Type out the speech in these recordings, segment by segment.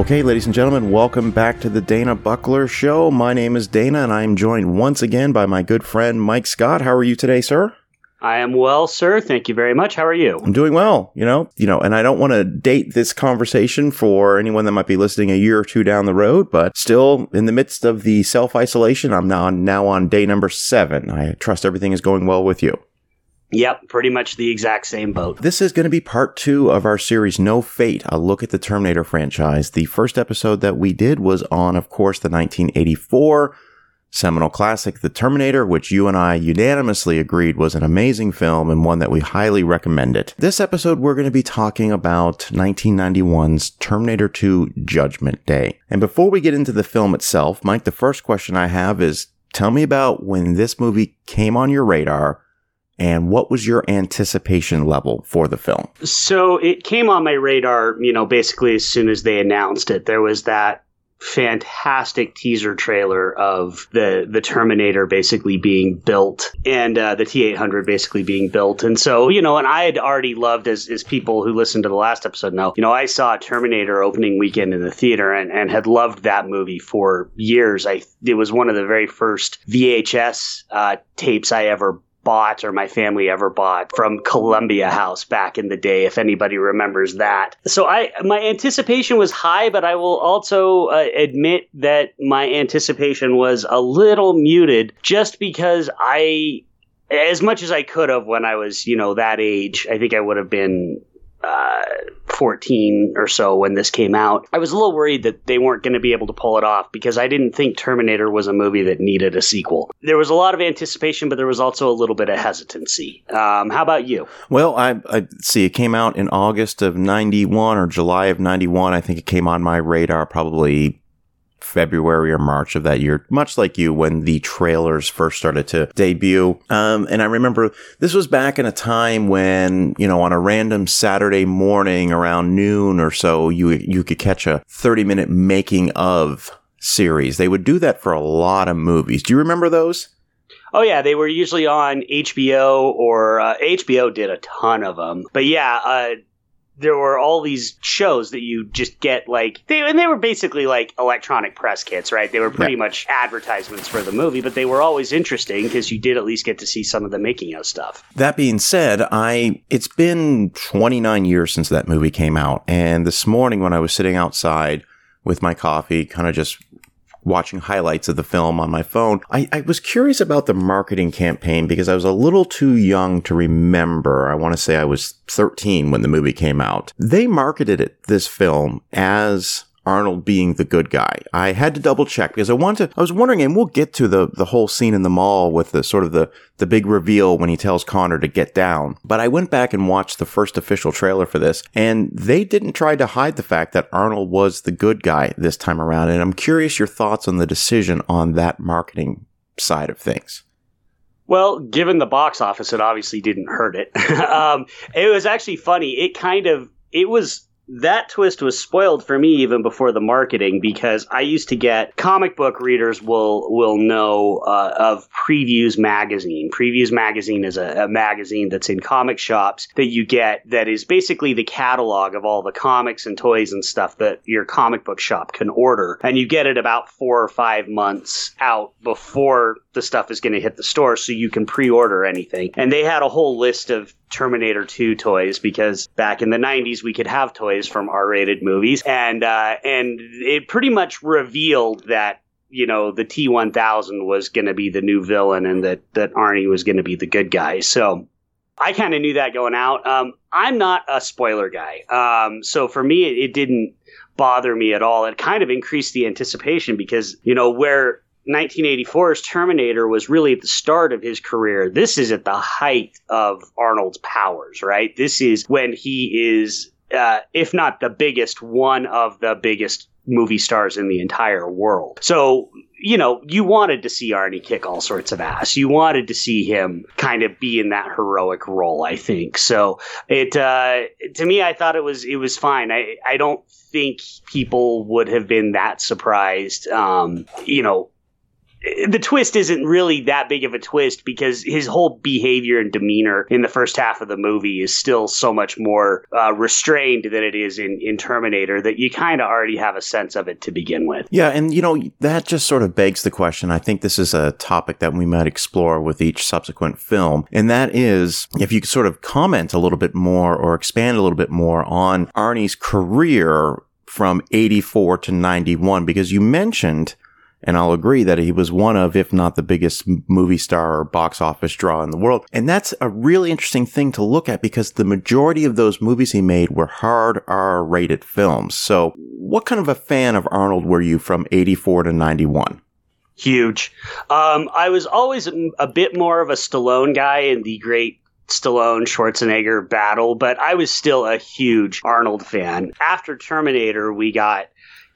Okay, ladies and gentlemen, welcome back to the Dana Buckler Show. My name is Dana, and I am joined once again by my good friend, Mike Scott. How are you today, sir? I am well, sir. Thank you very much. How are you? I'm doing well, you know, and I don't want to date this conversation for anyone that might be listening a year or two down the road, but still in the midst of the self-isolation, I'm now on day number 7. I trust everything is going well with you. Yep, pretty much the exact same boat. This is going to be part 2 of our series, No Fate, a look at the Terminator franchise. The first episode that we did was on, of course, the 1984 seminal classic, The Terminator, which you and I unanimously agreed was an amazing film and one that we highly recommended. This episode, we're going to be talking about 1991's Terminator 2 Judgment Day. And before we get into the film itself, Mike, the first question I have is, tell me about when this movie came on your radar. And what was your anticipation level for the film? So it came on my radar, you know, basically as soon as they announced it. There was that fantastic teaser trailer of the Terminator basically being built and the T-800 basically being built. And so, you know, and I had already loved, as people who listened to the last episode know, you know, I saw Terminator opening weekend in the theater and had loved that movie for years. It was one of the very first VHS tapes I ever bought, or my family ever bought, from Columbia House back in the day, if anybody remembers that. So my anticipation was high, but I will also admit that my anticipation was a little muted, just because as much as I could have when I was, you know, that age, I think I would have been 14 or so when this came out. I was a little worried that they weren't going to be able to pull it off, because I didn't think Terminator was a movie that needed a sequel. There was a lot of anticipation, but there was also a little bit of hesitancy. How about you? Well, I see it came out in August of 91 or July of 91. I think it came on my radar probably February or March of that year, much like you, when the trailers first started to debut. And I remember this was back in a time when, you know, on a random Saturday morning around noon or so, you could catch a 30-minute making of series. They would do that for a lot of movies. Do you remember those? Oh, yeah. They were usually on HBO, or HBO did a ton of them. But yeah, there were all these shows that you just get, like, they were basically like electronic press kits, right? They were pretty much advertisements for the movie, but they were always interesting because you did at least get to see some of the making of stuff. That being said, it's been 29 years since that movie came out. And this morning when I was sitting outside with my coffee, kind of just watching highlights of the film on my phone, I was curious about the marketing campaign because I was a little too young to remember. I want to say I was 13 when the movie came out. They marketed this film as Arnold being the good guy. I had to double check because I was wondering, and we'll get to the whole scene in the mall with the sort of the big reveal when he tells Connor to get down. But I went back and watched the first official trailer for this, and they didn't try to hide the fact that Arnold was the good guy this time around. And I'm curious your thoughts on the decision on that marketing side of things. Well, given the box office, it obviously didn't hurt it. It was actually funny. That twist was spoiled for me even before the marketing, because I used to get, comic book readers will know of Previews Magazine. Previews Magazine is a magazine that's in comic shops that you get, that is basically the catalog of all the comics and toys and stuff that your comic book shop can order. And you get it about 4 or 5 months out before the stuff is going to hit the store, so you can pre-order anything. And they had a whole list of Terminator 2 toys, because back in the 90s we could have toys from R-rated movies, and it pretty much revealed that, you know, the T-1000 was going to be the new villain and that Arnie was going to be the good guy. So I kind of knew that going out. I'm not a spoiler guy, so for me it didn't bother me at all. It kind of increased the anticipation, because, you know, where 1984's Terminator was really at the start of his career, this is at the height of Arnold's powers, right? This is when he is, if not the biggest, one of the biggest movie stars in the entire world. So, you know, you wanted to see Arnie kick all sorts of ass. You wanted to see him kind of be in that heroic role, I think. So it, to me, I thought it was fine. I don't think people would have been that surprised, you know, the twist isn't really that big of a twist because his whole behavior and demeanor in the first half of the movie is still so much more restrained than it is in Terminator that you kind of already have a sense of it to begin with. Yeah, and you know, that just sort of begs the question. I think this is a topic that we might explore with each subsequent film, and that is if you could sort of comment a little bit more or expand a little bit more on Arnie's career from 84 to 91, because you mentioned, and I'll agree, that he was one of, if not the biggest movie star or box office draw in the world. And that's a really interesting thing to look at because the majority of those movies he made were hard R-rated films. So what kind of a fan of Arnold were you from 84 to 91? Huge. I was always a bit more of a Stallone guy in the great Stallone Schwarzenegger battle, but I was still a huge Arnold fan. After Terminator, we got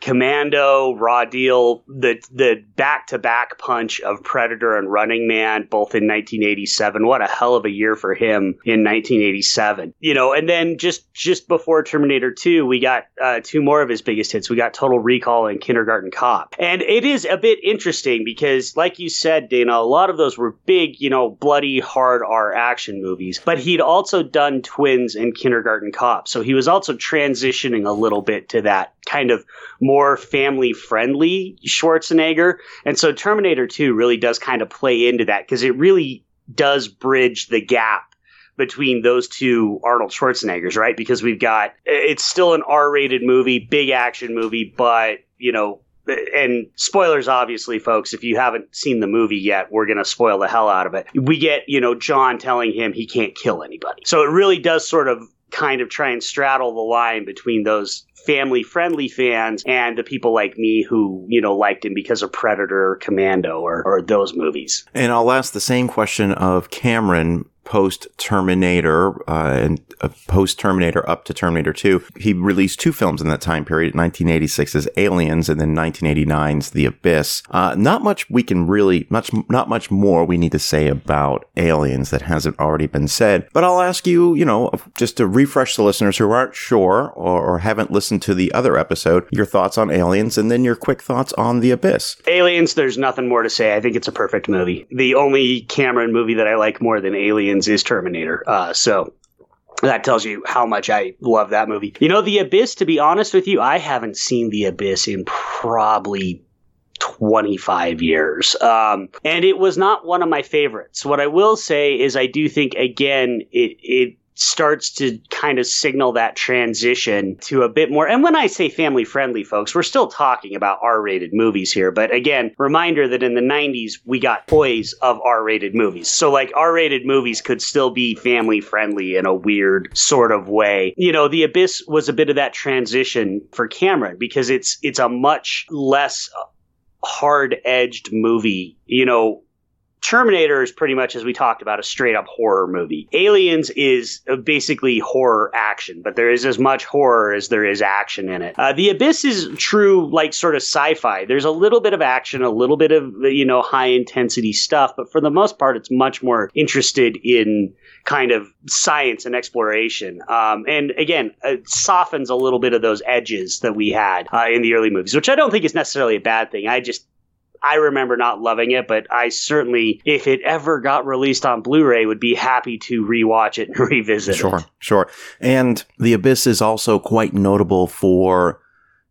Commando, Raw Deal, the back-to-back punch of Predator and Running Man, both in 1987. What a hell of a year for him in 1987. You know, and then just before Terminator 2, we got two more of his biggest hits. We got Total Recall and Kindergarten Cop. And it is a bit interesting because, like you said, Dana, a lot of those were big, you know, bloody hard R action movies. But he'd also done Twins and Kindergarten Cop. So he was also transitioning a little bit to that kind of more family-friendly Schwarzenegger. And so Terminator 2 really does kind of play into that because it really does bridge the gap between those two Arnold Schwarzeneggers, right? Because we've got, it's still an R-rated movie, big action movie, but, you know, and spoilers, obviously, folks, if you haven't seen the movie yet, we're going to spoil the hell out of it. We get, you know, John telling him he can't kill anybody. So it really does sort of kind of try and straddle the line between those family-friendly fans and the people like me who, you know, liked him because of Predator or Commando or those movies. And I'll ask the same question of Cameron post-Terminator and post-Terminator up to Terminator 2. He released two films in that time period, 1986's Aliens and then 1989's The Abyss. Not much more we need to say about Aliens that hasn't already been said. But I'll ask you, you know, just to refresh the listeners who aren't sure or haven't listened to the other episode, your thoughts on Aliens and then your quick thoughts on The Abyss. Aliens, there's nothing more to say. I think it's a perfect movie. The only Cameron movie that I like more than Aliens is Terminator. So that tells you how much I love that movie. You know, The Abyss, to be honest with you, I haven't seen The Abyss in probably 25 years. And it was not one of my favorites. What I will say is I do think, again, it starts to kind of signal that transition to a bit more. And when I say family-friendly, folks, we're still talking about R-rated movies here. But again, reminder that in the 90s, we got toys of R-rated movies. So like R-rated movies could still be family-friendly in a weird sort of way. You know, The Abyss was a bit of that transition for Cameron because it's a much less hard-edged movie, you know. Terminator is pretty much, as we talked about, a straight-up horror movie. Aliens is basically horror action, but there is as much horror as there is action in it. The Abyss is true, like, sort of sci-fi. There's a little bit of action, a little bit of, you know, high-intensity stuff, but for the most part, it's much more interested in kind of science and exploration. And again, it softens a little bit of those edges that we had in the early movies, which I don't think is necessarily a bad thing. I remember not loving it, but I certainly, if it ever got released on Blu-ray, would be happy to rewatch it and revisit it. Sure. And The Abyss is also quite notable for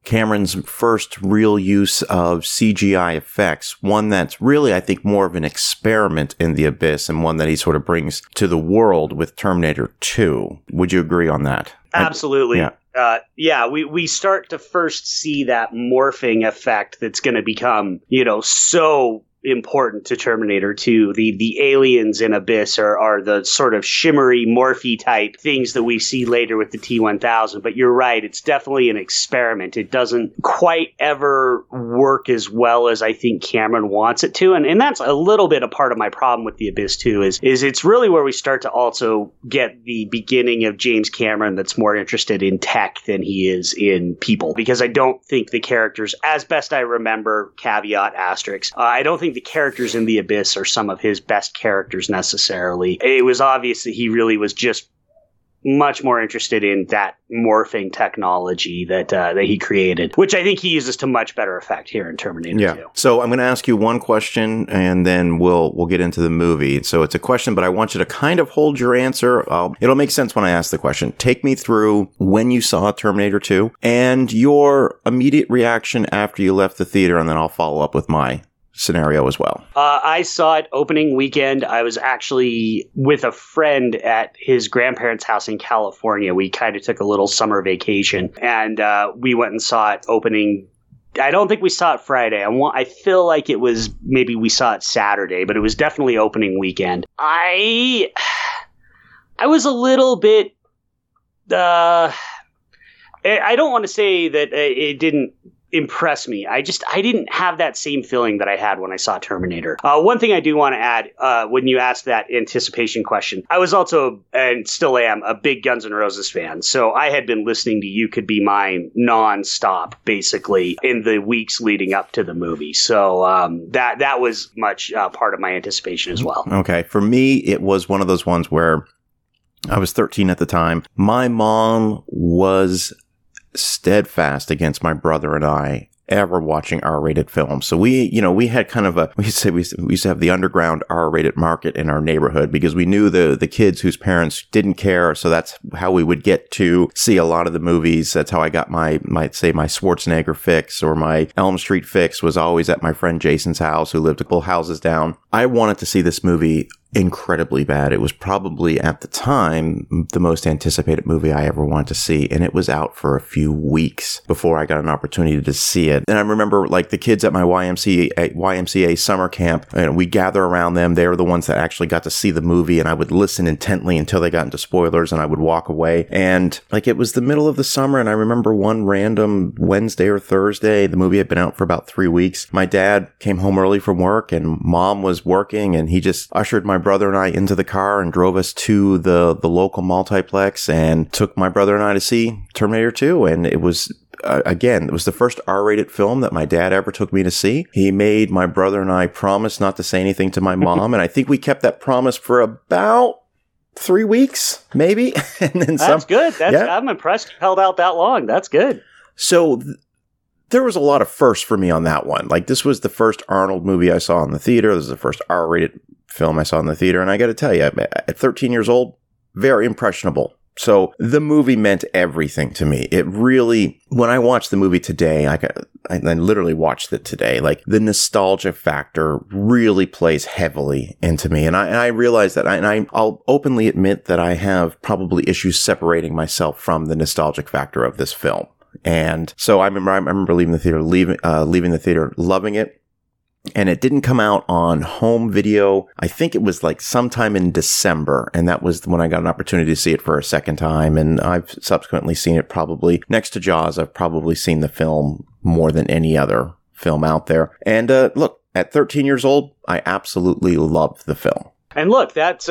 Cameron's first real use of CGI effects, one that's really, I think, more of an experiment in The Abyss and one that he sort of brings to the world with Terminator 2. Would you agree on that? Absolutely. We start to first see that morphing effect that's going to become, you know, so important to Terminator 2. The aliens in Abyss are the sort of shimmery, morphy type things that we see later with the T-1000. But you're right, it's definitely an experiment. It doesn't quite ever work as well as I think Cameron wants it to. And that's a little bit a part of my problem with The Abyss 2 is it's really where we start to also get the beginning of James Cameron that's more interested in tech than he is in people. Because I don't think the characters, as best I remember, caveat, asterisk, I don't think the characters in The Abyss are some of his best characters necessarily. It was obvious that he really was just much more interested in that morphing technology that he created, which I think he uses to much better effect here in Terminator 2. So I'm going to ask you one question, and then we'll get into the movie. So it's a question, but I want you to kind of hold your answer. It'll make sense when I ask the question. Take me through when you saw Terminator 2 and your immediate reaction after you left the theater, and then I'll follow up with my scenario as well. I saw it opening weekend. I was actually with a friend at his grandparents' house in California. We kind of took a little summer vacation, and we went and saw it opening. I don't think we saw it Friday. I feel like it was maybe we saw it Saturday, but it was definitely opening weekend. I was a little bit... I don't want to say that it didn't impress me. I didn't have that same feeling that I had when I saw Terminator. One thing I do want to add, when you asked that anticipation question, I was also, and still am, a big Guns N' Roses fan. So I had been listening to You Could Be Mine nonstop, basically, in the weeks leading up to the movie. So that was much part of my anticipation as well. Okay. For me, it was one of those ones where I was 13 at the time. My mom was steadfast against my brother and I ever watching R-rated films. So we had kind of we used to have the underground R-rated market in our neighborhood, because we knew the kids whose parents didn't care. So that's how we would get to see a lot of the movies. That's how I got my Schwarzenegger fix or my Elm Street fix, was always at my friend Jason's house, who lived a couple houses down. I wanted to see this movie incredibly bad. It was probably, at the time, the most anticipated movie I ever wanted to see, and it was out for a few weeks before I got an opportunity to see it. And I remember, like, the kids at my YMCA summer camp, and we gather around them. They were the ones that actually got to see the movie, and I would listen intently until they got into spoilers, and I would walk away. And, like, it was the middle of the summer, and I remember one random Wednesday or Thursday, the movie had been out for about 3 weeks. My dad came home early from work, and mom was working, and he just ushered my brother and I into the car and drove us to the local multiplex and took my brother and I to see Terminator 2. And it was, again, it was the first R-rated film that my dad ever took me to see. He made my brother and I promise not to say anything to my mom. And I think we kept that promise for about 3 weeks, maybe. And then that's good. I'm impressed you held out that long. That's good. So there was a lot of firsts for me on that one. Like, this was the first Arnold movie I saw in the theater. This is the first R-rated film I saw in the theater. And I got to tell you, at 13 years old, very impressionable. So the movie meant everything to me. It really, when I watched the movie today, I literally watched it today. Like, the nostalgia factor really plays heavily into me. And I realize that, I'll openly admit that I have probably issues separating myself from the nostalgic factor of this film. And so I remember leaving the theater, loving it. And it didn't come out on home video. I think it was like sometime in December. And that was when I got an opportunity to see it for a second time. And I've subsequently seen it, probably next to Jaws. I've probably seen the film more than any other film out there. And look, at 13 years old, I absolutely loved the film. And look, that's,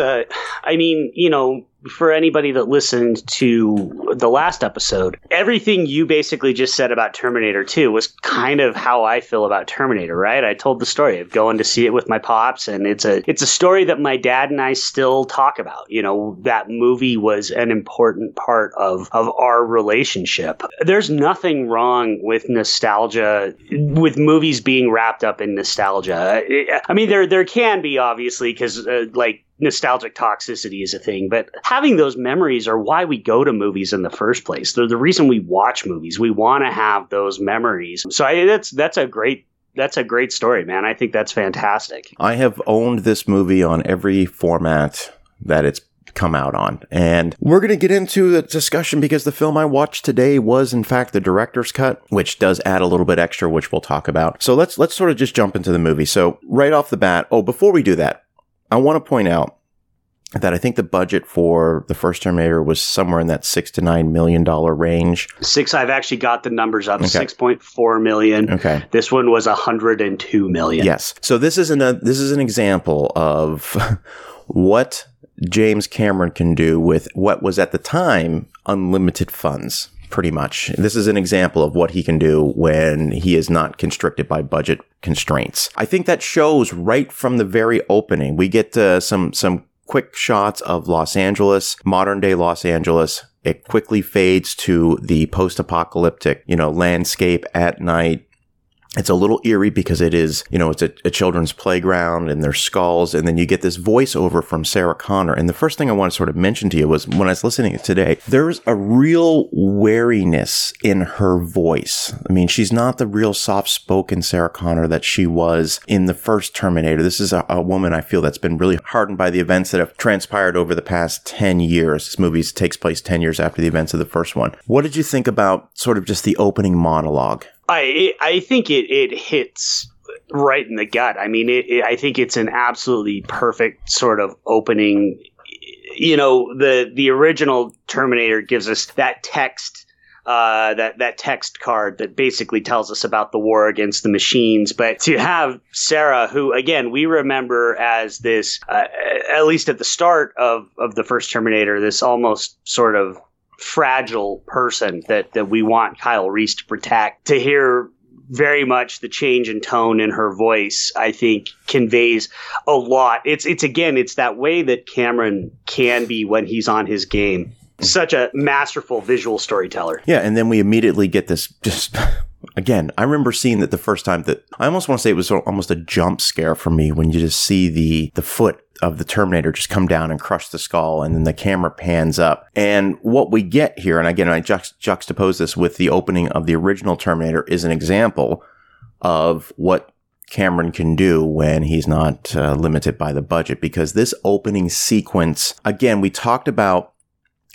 for anybody that listened to the last episode, everything you basically just said about Terminator 2 was kind of how I feel about Terminator, right? I told the story of going to see it with my pops, and it's a story that my dad and I still talk about. You know, that movie was an important part of our relationship. There's nothing wrong with nostalgia, with movies being wrapped up in nostalgia. I mean, there can be, obviously, because, nostalgic toxicity is a thing, but having those memories are why we go to movies in the first place. They're the reason we watch movies. We want to have those memories. So that's a great story, man. I think that's fantastic. I have owned this movie on every format that it's come out on. And we're going to get into the discussion, because the film I watched today was, in fact, the director's cut, which does add a little bit extra, which we'll talk about. So let's sort of just jump into the movie. So right off the bat, before we do that, I want to point out that I think the budget for the first Terminator was somewhere in that $6 to $9 million range. I've actually got the numbers up. Okay. 6.4 million. Okay. This one was 102 million. Yes. So this is an example of what James Cameron can do with what was, at the time, unlimited funds. Pretty much. This is an example of what he can do when he is not constricted by budget constraints. I think that shows right from the very opening. We get some quick shots of Los Angeles, modern day Los Angeles. It quickly fades to the post-apocalyptic, landscape at night. It's a little eerie because it is, it's a children's playground and their skulls. And then you get this voiceover from Sarah Connor. And the first thing I want to sort of mention to you was when I was listening to today, there's a real wariness in her voice. I mean, she's not the real soft-spoken Sarah Connor that she was in the first Terminator. This is a woman I feel that's been really hardened by the events that have transpired over the past 10 years. This movie takes place 10 years after the events of the first one. What did you think about sort of just the opening monologue? I think it hits right in the gut. I mean, I think it's an absolutely perfect sort of opening. The original Terminator gives us that text, that text card that basically tells us about the war against the machines. But to have Sarah, who, again, we remember as this, at least at the start of the first Terminator, this almost sort of fragile person that we want Kyle Reese to protect, to hear very much the change in tone in her voice, I think conveys a lot. It's that way that Cameron can be when he's on his game. Such a masterful visual storyteller. Yeah, and then we immediately get this just... Again, I remember seeing that the first time that I almost want to say it was almost a jump scare for me when you just see the foot of the Terminator just come down and crush the skull, and then the camera pans up. And what we get here, and again, I juxtapose this with the opening of the original Terminator, is an example of what Cameron can do when he's not limited by the budget. Because this opening sequence, again, we talked about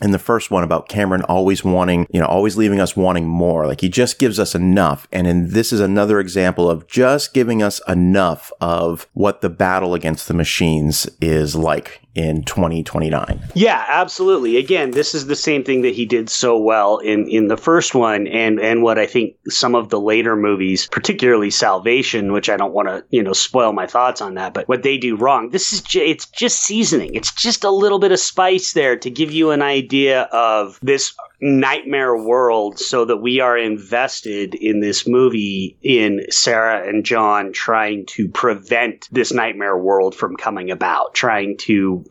in the first one about Cameron always wanting, always leaving us wanting more. Like, he just gives us enough. And this is another example of just giving us enough of what the battle against the machines is like in 2029. Yeah, absolutely. Again, this is the same thing that he did so well in the first one, and what I think some of the later movies, particularly Salvation, which I don't want to, spoil my thoughts on that, but what they do wrong, this is it's just seasoning. It's just a little bit of spice there to give you an idea of this nightmare world so that we are invested in this movie in Sarah and John trying to prevent this nightmare world from coming about, trying to,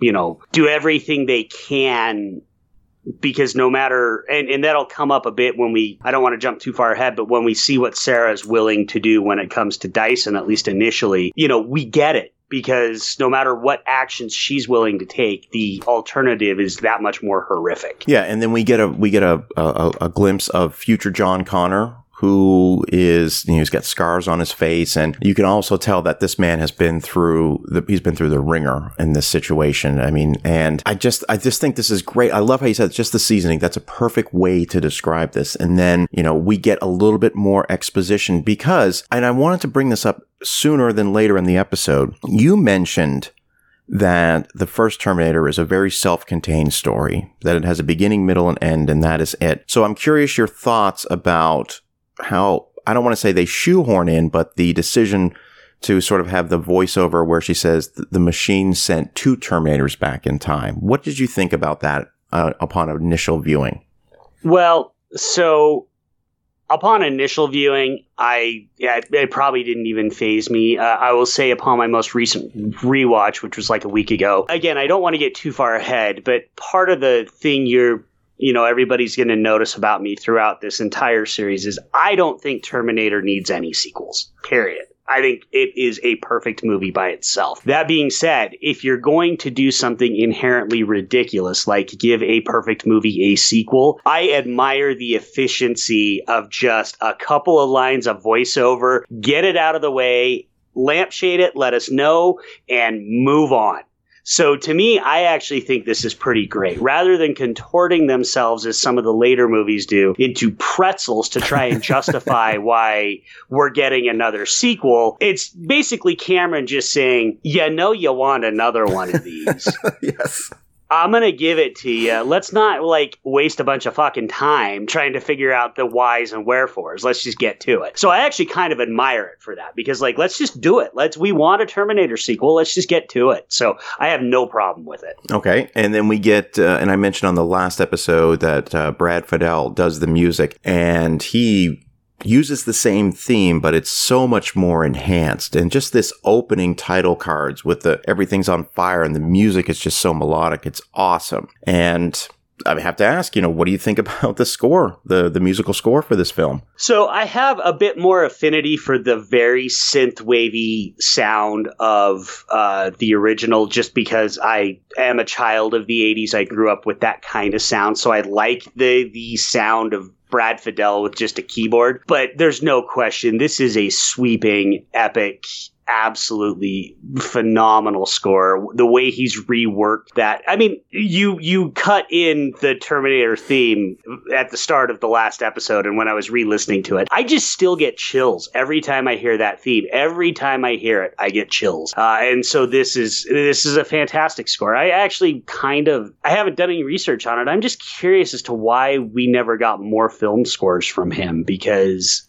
do everything they can, because no matter, and that'll come up a bit when I don't want to jump too far ahead, but when we see what Sarah's willing to do when it comes to Dyson, at least initially, we get it. Because no matter what actions she's willing to take, the alternative is that much more horrific. Yeah, and then we get a glimpse of future John Connor, who is, he's got scars on his face, and you can also tell that this man has been through the ringer in this situation. I mean, and I just think this is great. I love how you said it's just the seasoning. That's a perfect way to describe this. And then, we get a little bit more exposition because, and I wanted to bring this up sooner than later in the episode, you mentioned that the first Terminator is a very self-contained story, that it has a beginning, middle, and end, and that is it. So I'm curious your thoughts about how, I don't want to say they shoehorn in, but the decision to sort of have the voiceover where she says the machine sent two Terminators back in time. What did you think about that upon initial viewing? Well, so upon initial viewing, it probably didn't even faze me. I will say upon my most recent rewatch, which was like a week ago. Again, I don't want to get too far ahead, but part of the thing everybody's going to notice about me throughout this entire series is I don't think Terminator needs any sequels, period. I think it is a perfect movie by itself. That being said, if you're going to do something inherently ridiculous, like give a perfect movie a sequel, I admire the efficiency of just a couple of lines of voiceover, get it out of the way, lampshade it, let us know, and move on. So to me, I actually think this is pretty great. Rather than contorting themselves, as some of the later movies do, into pretzels to try and justify why we're getting another sequel, it's basically Cameron just saying, you want another one of these. Yes. I'm going to give it to you. Let's not, waste a bunch of fucking time trying to figure out the whys and wherefores. Let's just get to it. So I actually kind of admire it for that because, let's just do it. We want a Terminator sequel. Let's just get to it. So I have no problem with it. Okay. And then we get, and I mentioned on the last episode that Brad Fidel does the music, and he uses the same theme, but it's so much more enhanced. And just this opening title cards with the everything's on fire and the music is just so melodic. It's awesome. And I have to ask, what do you think about the score, the musical score for this film? So I have a bit more affinity for the very synth-wavy sound of the original, just because I am a child of the 80s. I grew up with that kind of sound. So I like the sound of Brad Fidel with just a keyboard. But there's no question, this is a sweeping, epic, absolutely phenomenal score. The way he's reworked that. I mean, you cut in the Terminator theme at the start of the last episode, and when I was re-listening to it, I just still get chills every time I hear that theme. Every time I hear it, I get chills. And so this is a fantastic score. I actually I haven't done any research on it. I'm just curious as to why we never got more film scores from him, because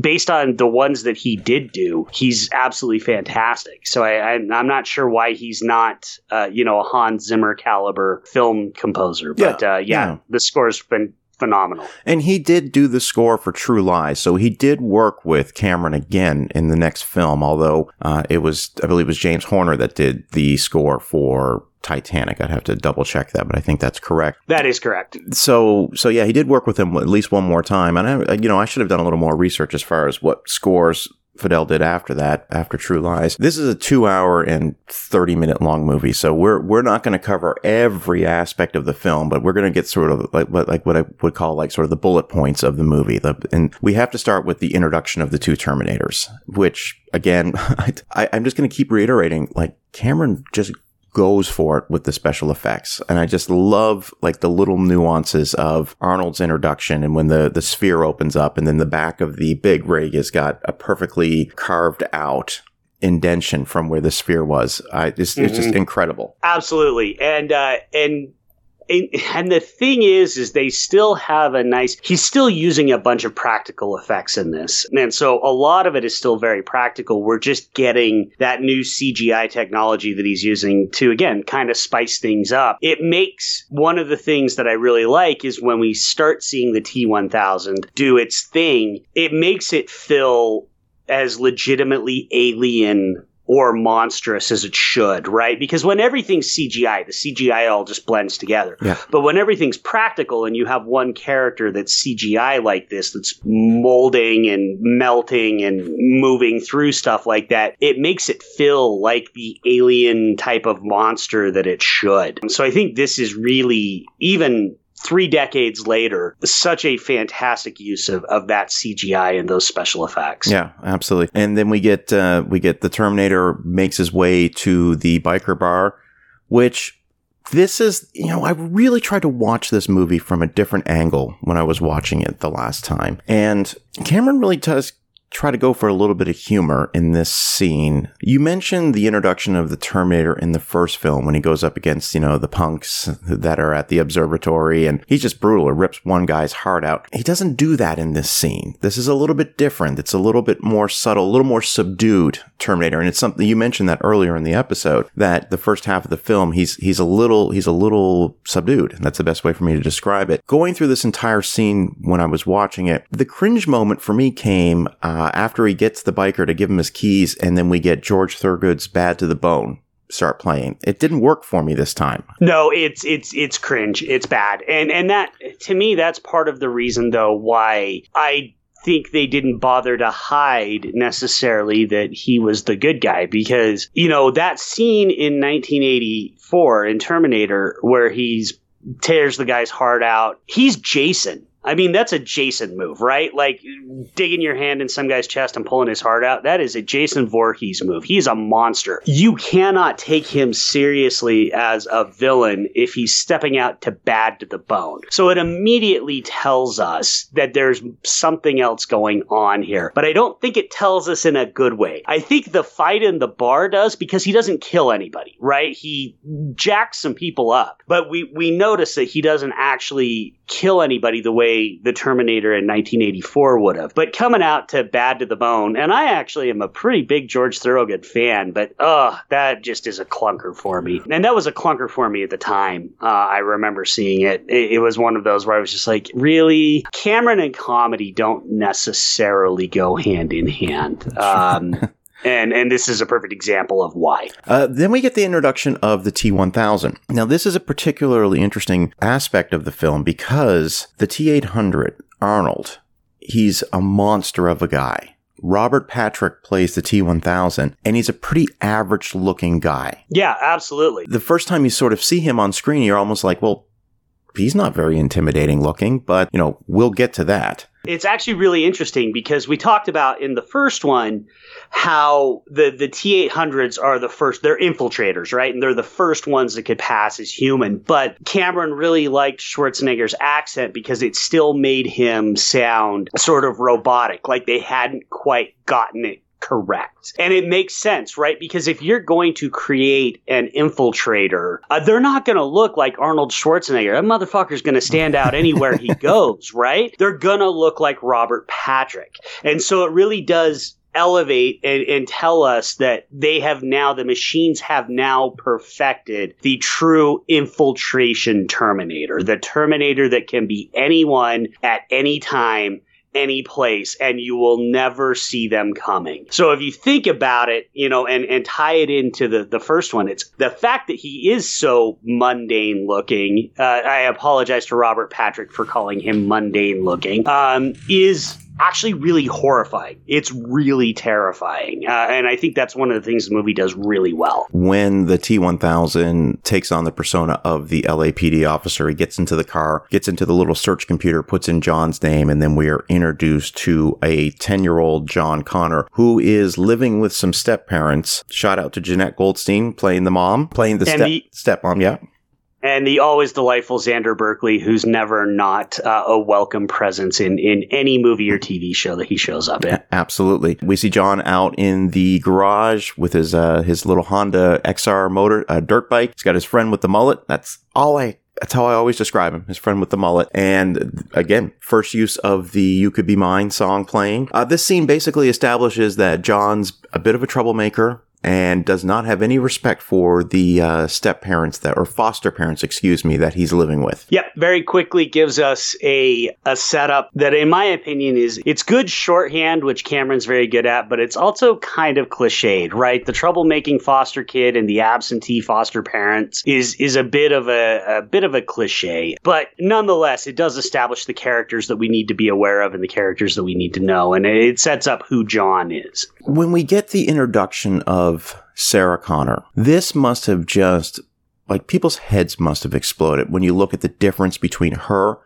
based on the ones that he did do, he's absolutely fantastic. So I'm not sure why he's not, a Hans Zimmer caliber film composer. But the score's been phenomenal. And he did do the score for True Lies, so he did work with Cameron again in the next film. Although I believe it was James Horner that did the score for Titanic. I'd have to double check that, but I think that's correct. That is correct. So yeah, he did work with him at least one more time. And I should have done a little more research as far as what scores Fidel did after that, after True Lies. This is a 2 hour and 30 minute long movie, so we're not going to cover every aspect of the film, but we're going to get sort of like what I would call like sort of the bullet points of the movie. And we have to start with the introduction of the two Terminators, which again, I'm just going to keep reiterating, like Cameron just goes for it with the special effects. And I just love like the little nuances of Arnold's introduction, and when the sphere opens up, and then the back of the big rig has got a perfectly carved out indentation from where the sphere was. It's just incredible. Absolutely. And the thing is they still have he's still using a bunch of practical effects in this. And so a lot of it is still very practical. We're just getting that new CGI technology that he's using to, again, kind of spice things up. It makes one of the things that I really like is when we start seeing the T-1000 do its thing, it makes it feel as legitimately alien or monstrous as it should, right? Because when everything's CGI, the CGI all just blends together. Yeah. But when everything's practical and you have one character that's CGI like this, that's molding and melting and moving through stuff like that, it makes it feel like the alien type of monster that it should. And so I think this is really, even 3 decades later, such a fantastic use of that CGI and those special effects. Yeah, absolutely. And then we get the Terminator makes his way to the biker bar, which this is, I really tried to watch this movie from a different angle when I was watching it the last time. And Cameron really does try to go for a little bit of humor in this scene. You mentioned the introduction of the Terminator in the first film when he goes up against, the punks that are at the observatory, and he's just brutal. It rips one guy's heart out. He doesn't do that in this scene. This is a little bit different. It's a little bit more subtle, a little more subdued Terminator. And it's something you mentioned that earlier in the episode, that the first half of the film, he's a little subdued. And that's the best way for me to describe it. Going through this entire scene when I was watching it, the cringe moment for me came after he gets the biker to give him his keys, and then we get George Thorogood's Bad to the Bone start playing. It didn't work for me this time. No, it's cringe. It's bad. And that, to me, that's part of the reason, though, why I think they didn't bother to hide necessarily that he was the good guy. Because, that scene in 1984 in Terminator where he tears the guy's heart out, he's Jason. I mean, that's a Jason move, right? Like digging your hand in some guy's chest and pulling his heart out. That is a Jason Voorhees move. He's a monster. You cannot take him seriously as a villain if he's stepping out to Bad to the Bone. So it immediately tells us that there's something else going on here. But I don't think it tells us in a good way. I think the fight in the bar does, because he doesn't kill anybody, right? He jacks some people up. But we notice that he doesn't actually kill anybody the way way the Terminator in 1984 would have. But coming out to Bad to the Bone, and I actually am a pretty big George Thorogood fan, but that just is a clunker for me. And that was a clunker for me at the time. I remember seeing it. It was one of those where I was just like, really? Cameron and comedy don't necessarily go hand in hand. And this is a perfect example of why. Then we get the introduction of the T-1000. Now, this is a particularly interesting aspect of the film because the T-800, Arnold, he's a monster of a guy. Robert Patrick plays the T-1000, and he's a pretty average-looking guy. Yeah, absolutely. The first time you sort of see him on screen, you're almost like, well, he's not very intimidating looking, but, you know, we'll get to that. It's actually really interesting because we talked about in the first one how the T-800s are the first, they're infiltrators, right? And they're the first ones that could pass as human. But Cameron really liked Schwarzenegger's accent because it still made him sound sort of robotic, like they hadn't quite gotten it correct. And it makes sense, right? Because if you're going to create an infiltrator, they're not going to look like Arnold Schwarzenegger. That motherfucker's going to stand out anywhere he goes, right? They're going to look like Robert Patrick. And so it really does elevate and tell us that they have now, the machines have now perfected the true infiltration Terminator, the Terminator that can be anyone at any time, any place, and you will never see them coming. So if you think about it, you know, and tie it into the first one, it's the fact that he is so mundane looking. I apologize to Robert Patrick for calling him mundane looking, is actually really horrifying. It's really terrifying. And I think that's one of the things the movie does really well. When the T-1000 takes on the persona of the LAPD officer, he gets into the car, gets into the little search computer, puts in John's name, and then we are introduced to a 10-year-old John Connor, who is living with some step-parents. Shout out to Jeanette Goldstein, playing the step-mom, yeah. And the always delightful Xander Berkeley, who's never not a welcome presence in any movie or TV show that he shows up in. Absolutely. We see John out in the garage with his little Honda XR motor, dirt bike. He's got his friend with the mullet. That's how I always describe him, his friend with the mullet. And again, first use of the You Could Be Mine song playing. This scene basically establishes that John's a bit of a troublemaker and does not have any respect for the step-parents that, or foster parents, that he's living with. Yep, very quickly gives us a setup that, in my opinion, is, it's good shorthand, which Cameron's very good at, but it's also kind of cliched, right? The troublemaking foster kid and the absentee foster parents is a bit of a cliche, but nonetheless, it does establish the characters that we need to be aware of and the characters that we need to know, and it sets up who John is. When we get the introduction of Sarah Connor, this must have just, like, people's heads must have exploded when you look at the difference between her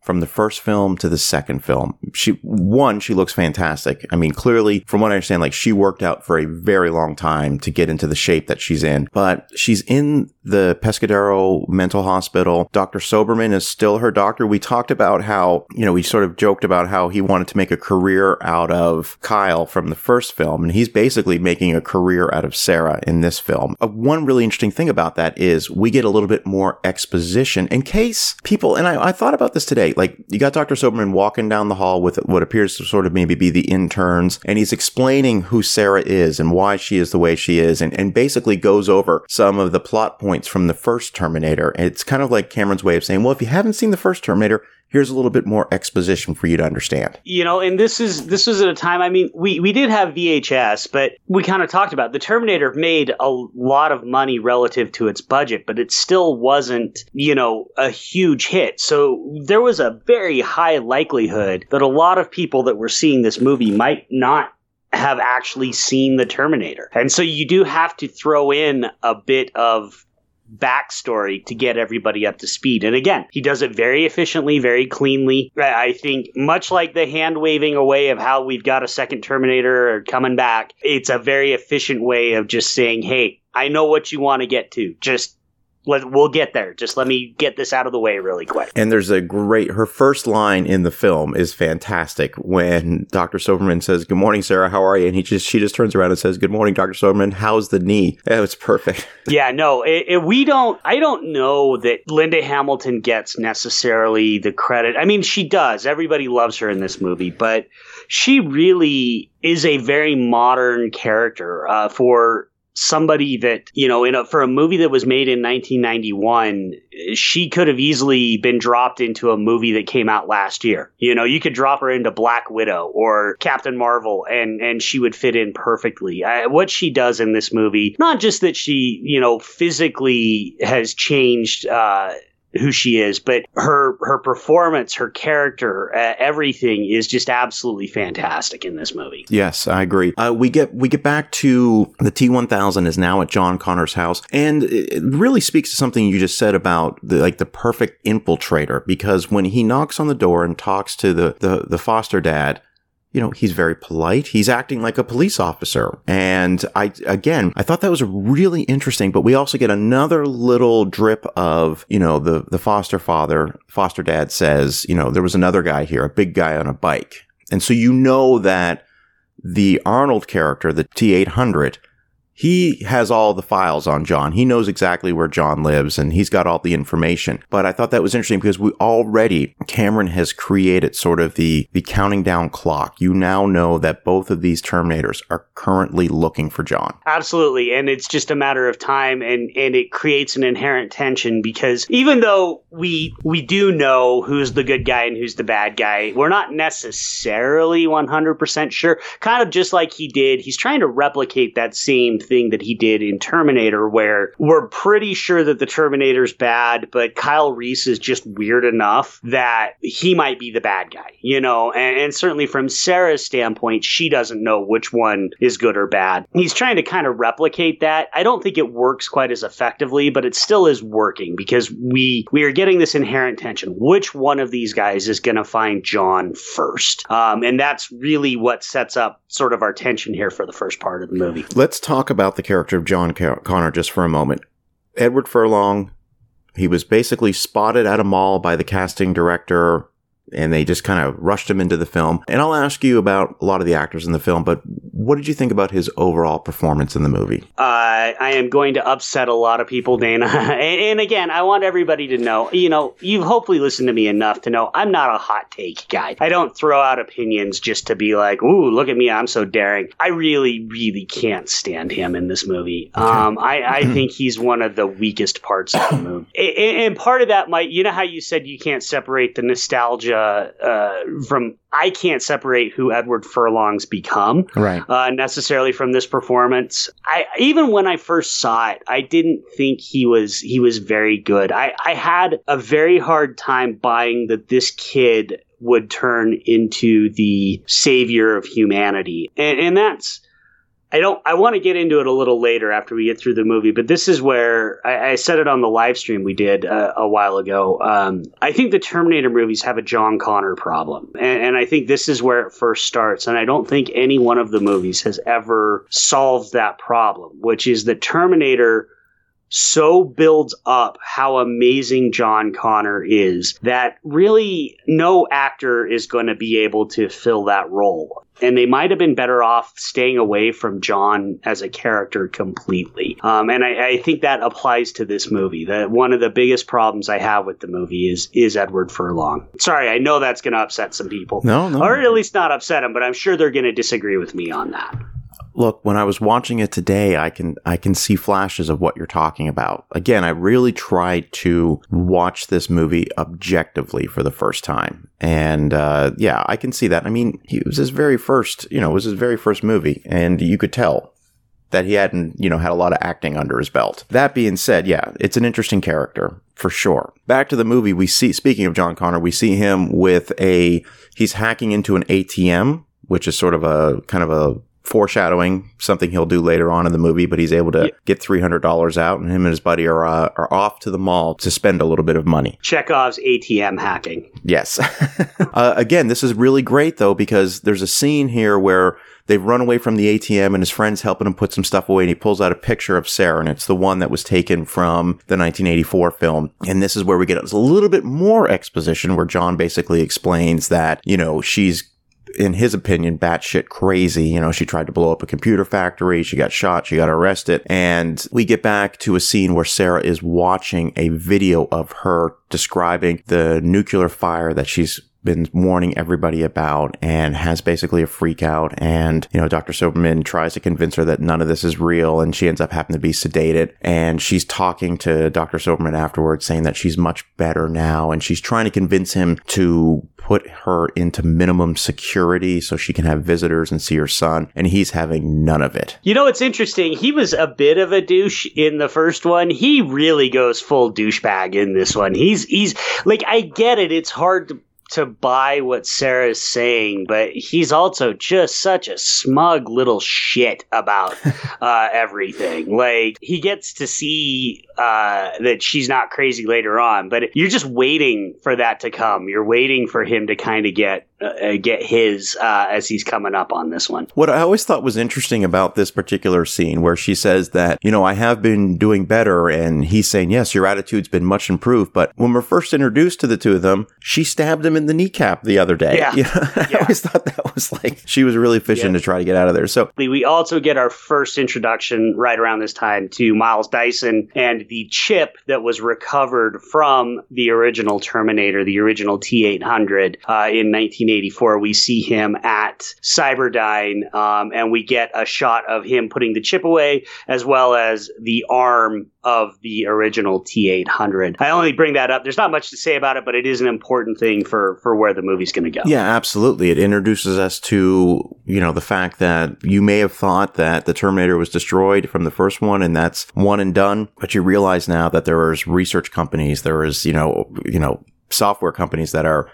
from the first film to the second film. She looks fantastic. I mean, clearly, from what I understand, like, she worked out for a very long time to get into the shape that she's in. But she's in the Pescadero Mental Hospital. Dr. Silberman is still her doctor. We talked about how, you know, we sort of joked about how he wanted to make a career out of Kyle from the first film. And he's basically making a career out of Sarah in this film. One really interesting thing about that is we get a little bit more exposition in case people, and I thought about this today, like, you got Dr. Silberman walking down the hall with what appears to sort of maybe be the interns, and he's explaining who Sarah is and why she is the way she is, and basically goes over some of the plot points from the first Terminator. And it's kind of like Cameron's way of saying, well, if you haven't seen the first Terminator, here's a little bit more exposition for you to understand. You know, and this was at a time, I mean, we did have VHS, but we kind of talked about the Terminator made a lot of money relative to its budget, but it still wasn't, you know, a huge hit. So there was a very high likelihood that a lot of people that were seeing this movie might not have actually seen the Terminator. And so you do have to throw in a bit of backstory to get everybody up to speed. And again, he does it very efficiently, very cleanly. I think much like the hand waving away of how we've got a second Terminator coming back, it's a very efficient way of just saying, hey, I know what you want to get to. Just We'll get there. Just let me get this out of the way really quick. And there's a great, her first line in the film is fantastic when Dr. Silberman says, "Good morning, Sarah. How are you?" And she just turns around and says, "Good morning, Dr. Silberman. How's the knee?" Oh, it's perfect. Yeah, no, I don't know that Linda Hamilton gets necessarily the credit. I mean, she does. Everybody loves her in this movie, but she really is a very modern character for somebody that, you know, for a movie that was made in 1991, she could have easily been dropped into a movie that came out last year. You know, you could drop her into Black Widow or Captain Marvel and she would fit in perfectly. What she does in this movie, not just that she, you know, physically has changed who she is, but her performance, her character, everything is just absolutely fantastic in this movie. Yes, I agree. We get back to the T-1000 is now at John Connor's house, and it really speaks to something you just said about the perfect infiltrator, because when he knocks on the door and talks to the foster dad, you know, he's very polite. He's acting like a police officer. And I thought that was really interesting, but we also get another little drip of, you know, the foster dad says, you know, there was another guy here, a big guy on a bike. And so you know that the Arnold character, the T-800, he has all the files on John. He knows exactly where John lives, and he's got all the information. But I thought that was interesting because Cameron has created sort of the counting down clock. You now know that both of these Terminators are currently looking for John. Absolutely. And it's just a matter of time, and it creates an inherent tension because even though we do know who's the good guy and who's the bad guy, we're not necessarily 100% sure. Kind of just like he's trying to replicate that same thing that he did in Terminator, where we're pretty sure that the Terminator's bad, but Kyle Reese is just weird enough that he might be the bad guy, you know, and certainly from Sarah's standpoint, she doesn't know which one is good or bad. He's trying to kind of replicate that. I don't think it works quite as effectively, but it still is working because we are getting this inherent tension. Which one of these guys is going to find John first? And that's really what sets up sort of our tension here for the first part of the movie. Let's talk about the character of John Connor just for a moment. Edward Furlong, he was basically spotted at a mall by the casting director, and they just kind of rushed him into the film. And I'll ask you about a lot of the actors in the film, but what did you think about his overall performance in the movie? I am going to upset a lot of people, Dana. And again, I want everybody to know, you know, you've hopefully listened to me enough to know I'm not a hot take guy. I don't throw out opinions just to be like, ooh, look at me, I'm so daring. I really, really can't stand him in this movie. Okay. I think he's one of the weakest parts of the movie. And part of that might, you know how you said you can't separate the nostalgia I can't separate who Edward Furlong's become, right, necessarily from this performance. Even when I first saw it, I didn't think he was very good. I had a very hard time buying that this kid would turn into the savior of humanity, and that's. I want to get into it a little later after we get through the movie, but this is where I said it on the live stream we did a while ago. I think the Terminator movies have a John Connor problem, and I think this is where it first starts. And I don't think any one of the movies has ever solved that problem, which is that Terminator so builds up how amazing John Connor is that really no actor is going to be able to fill that role. And they might have been better off staying away from John as a character completely. And I think that applies to this movie. That one of the biggest problems I have with the movie is Edward Furlong. Sorry, I know that's going to upset some people. No. Or at least not upset them, but I'm sure they're going to disagree with me on that. Look, when I was watching it today, I can see flashes of what you're talking about. Again, I really tried to watch this movie objectively for the first time. And yeah, I can see that. I mean, it was his very first movie, and you could tell that he hadn't, you know, had a lot of acting under his belt. That being said, yeah, it's an interesting character for sure. Back to the movie, speaking of John Connor, we see him he's hacking into an ATM, which is sort of a kind of a foreshadowing something he'll do later on in the movie, but he's able to get $300 out, and him and his buddy are off to the mall to spend a little bit of money. Chekhov's ATM hacking. Yes. Again, this is really great though, because there's a scene here where They've run away from the ATM and his friend's helping him put some stuff away, and he pulls out a picture of Sarah, and it's the one that was taken from the 1984 film. And this is where we get a little bit more exposition, where John basically explains that, you know, she's, in his opinion, batshit crazy. You know, she tried to blow up a computer factory. She got shot. She got arrested. And we get back to a scene where Sarah is watching a video of her describing the nuclear fire that she's been warning everybody about, and has basically a freak out. And, you know, Dr. Silberman tries to convince her that none of this is real, and she ends up having to be sedated. And she's talking to Dr. Silberman afterwards, saying that she's much better now, and she's trying to convince him to put her into minimum security so she can have visitors and see her son. And he's having none of it. You know, it's interesting. He was a bit of a douche in the first one. He really goes full douchebag in this one. He's like, I get it. It's hard to buy what Sarah's saying, but he's also just such a smug little shit about everything. Like, he gets to see that she's not crazy later on, but you're just waiting for that to come. You're waiting for him to kind of get his as he's coming up on this one. What I always thought was interesting about this particular scene, where she says that, you know, I have been doing better, and he's saying, yes, your attitude's been much improved. But when we're first introduced to the two of them, she stabbed him in the kneecap the other day. Yeah. I always thought that was like, she was really fishing to try to get out of there. So we also get our first introduction right around this time to Miles Dyson and the chip that was recovered from the original Terminator, the original T-800 in 1984. We see him at Cyberdyne, and we get a shot of him putting the chip away, as well as the arm of the original T-800. I only bring that up. There's not much to say about it, but it is an important thing for where the movie's going to go. Yeah, absolutely. It introduces us to, you know, the fact that you may have thought that the Terminator was destroyed from the first one, and that's one and done. But you realize now that there is research companies, there is, you know, software companies that are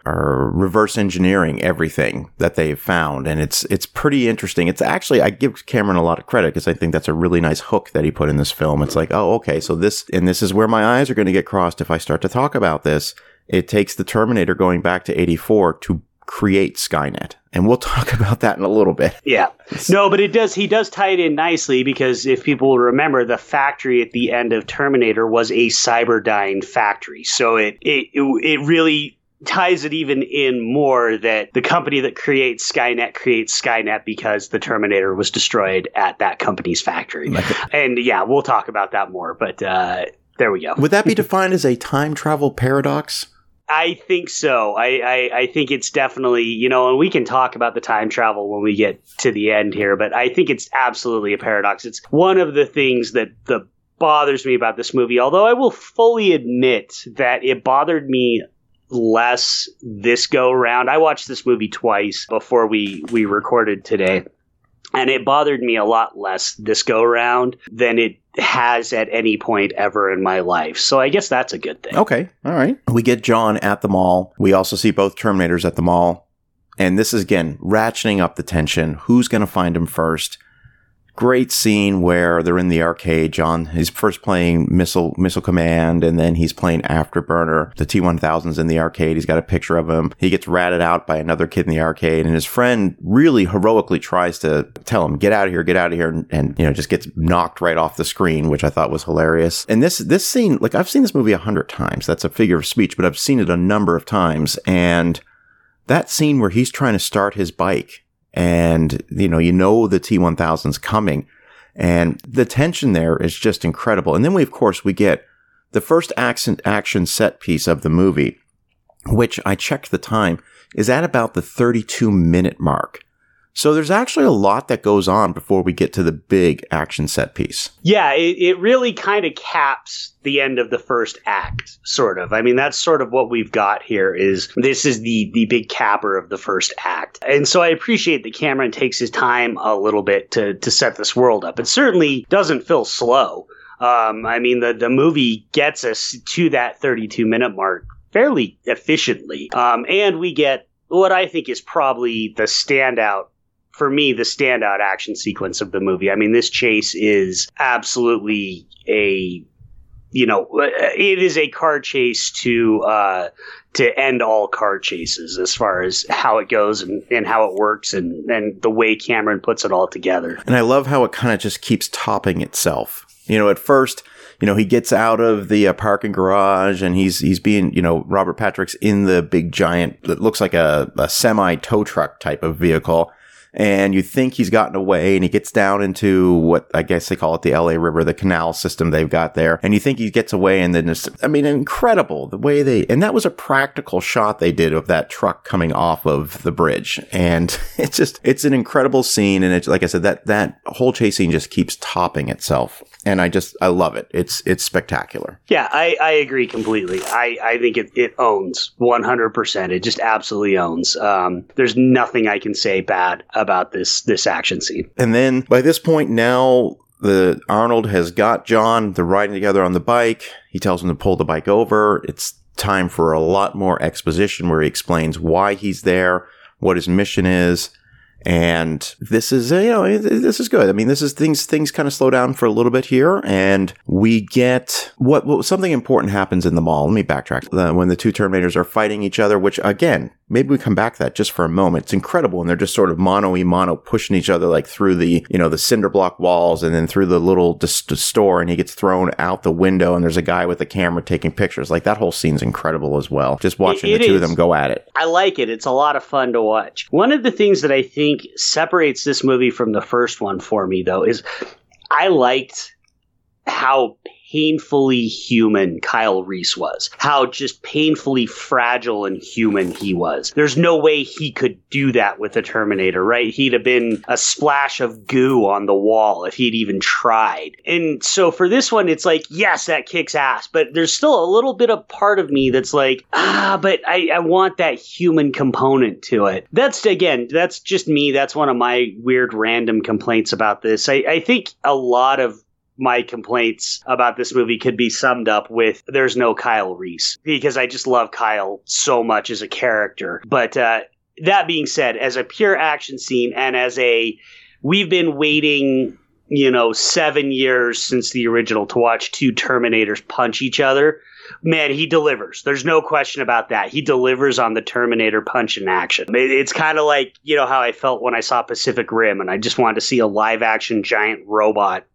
reverse engineering everything that they've found. And it's pretty interesting. It's actually, I give Cameron a lot of credit, because I think that's a really nice hook that he put in this film. It's like, oh, okay, so this is where my eyes are going to get crossed if I start to talk about this. It takes the Terminator going back to 84 to create Skynet. And we'll talk about that in a little bit. Yeah. No, but he does tie it in nicely, because if people remember, the factory at the end of Terminator was a Cyberdyne factory. So it really ties it even in more, that the company that creates Skynet because the Terminator was destroyed at that company's factory. And yeah, we'll talk about that more, but there we go. Would that be defined as a time travel paradox? I think so. I think it's definitely, you know, and we can talk about the time travel when we get to the end here, but I think it's absolutely a paradox. It's one of the things that bothers me about this movie, although I will fully admit that it bothered me less this go round. I watched this movie twice before we recorded today, and it bothered me a lot less this go round than it has at any point ever in my life. So I guess that's a good thing. Okay. All right. We get John at the mall. We also see both Terminators at the mall. And this is, again, ratcheting up the tension. Who's going to find him first? Great scene where they're in the arcade. John is first playing Missile Command, and then he's playing Afterburner. The T-1000's in the arcade. He's got a picture of him. He gets ratted out by another kid in the arcade, and his friend really heroically tries to tell him, get out of here, and you know, just gets knocked right off the screen, which I thought was hilarious. And this scene, like, I've seen this movie 100 times. That's a figure of speech, but I've seen it a number of times. And that scene where he's trying to start his bike, and, you know, the T-1000's coming, and the tension there is just incredible. And then we, of course, get the first action set piece of the movie, which I checked the time is at about the 32-minute mark. So there's actually a lot that goes on before we get to the big action set piece. Yeah, it really kind of caps the end of the first act, sort of. I mean, that's sort of what we've got here, is this is the big capper of the first act. And so I appreciate that Cameron takes his time a little bit to set this world up. It certainly doesn't feel slow. I mean, the movie gets us to that 32-minute mark fairly efficiently. And we get what I think is probably the standout action sequence of the movie. I mean, this chase is absolutely a you know, it is a car chase to end all car chases as far as how it goes and how it works and the way Cameron puts it all together. And I love how it kind of just keeps topping itself. You know, at first, you know, he gets out of the parking garage and he's being, you know, Robert Patrick's in the big giant that looks like a semi tow truck type of vehicle. And you think he's gotten away, and he gets down into what I guess they call it the LA River, the canal system they've got there. And you think he gets away, and then it's, I mean, incredible the way they, and that was a practical shot they did of that truck coming off of the bridge. And it's just, it's an incredible scene. And it's, like I said, that whole chase scene just keeps topping itself. And I love it. It's spectacular. Yeah, I agree completely. I think it owns 100%. It just absolutely owns. There's nothing I can say bad about this action scene. And then by this point now, the Arnold has got John. They're riding together on the bike. He tells him to pull the bike over. It's time for a lot more exposition where he explains why he's there, what his mission is. And this is, you know, this is good. I mean, this is things kind of slow down for a little bit here, and we get what something important happens in the mall. Let me backtrack. When the two Terminators are fighting each other, which again, maybe we come back to that just for a moment. It's incredible, and they're just sort of mano-y-mano pushing each other like through the, you know, the cinder block walls, and then through the little store, and he gets thrown out the window, and there's a guy with a camera taking pictures. Like, that whole scene's incredible as well. Just watching the two of them go at it. I like it. It's a lot of fun to watch. One of the things that I think separates this movie from the first one for me, though, is I liked how painfully human Kyle Reese was, how just painfully fragile and human he was. There's no way he could do that with a Terminator, right? He'd have been a splash of goo on the wall if he'd even tried. And so for this one, it's like, yes, that kicks ass, but there's still a little bit of part of me that's like, but I want that human component to it. That's just me. That's one of my weird random complaints about this. I think a lot of my complaints about this movie could be summed up with there's no Kyle Reese, because I just love Kyle so much as a character. But that being said, as a pure action scene and as a we've been waiting, you know, 7 years since the original to watch two Terminators punch each other, man, he delivers. There's no question about that. He delivers on the Terminator punch in action. It's kind of like, you know, how I felt when I saw Pacific Rim and I just wanted to see a live action giant robot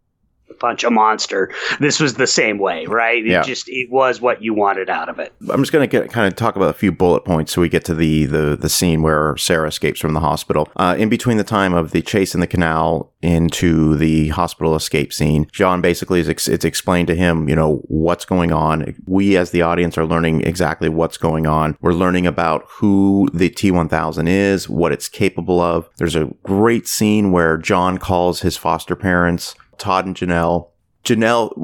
punch a monster. This was the same way, right? Yeah. It was what you wanted out of it. I'm just going to kind of talk about a few bullet points so we get to the scene where Sarah escapes from the hospital. In between the time of the chase in the canal into the hospital escape scene, John basically it's explained to him, you know, what's going on. We as the audience are learning exactly what's going on. We're learning about who the T-1000 is, what it's capable of. There's a great scene where John calls his foster parents, Todd and Janelle,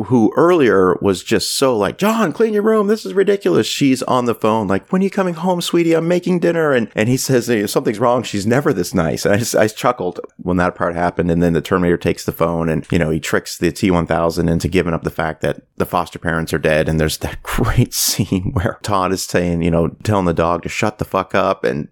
who earlier was just so like, John, clean your room. This is ridiculous. She's on the phone like, when are you coming home, sweetie? I'm making dinner. And he says, hey, something's wrong. She's never this nice. And I chuckled when that part happened. And then the Terminator takes the phone and, you know, he tricks the T-1000 into giving up the fact that the foster parents are dead. And there's that great scene where Todd is saying, you know, telling the dog to shut the fuck up. And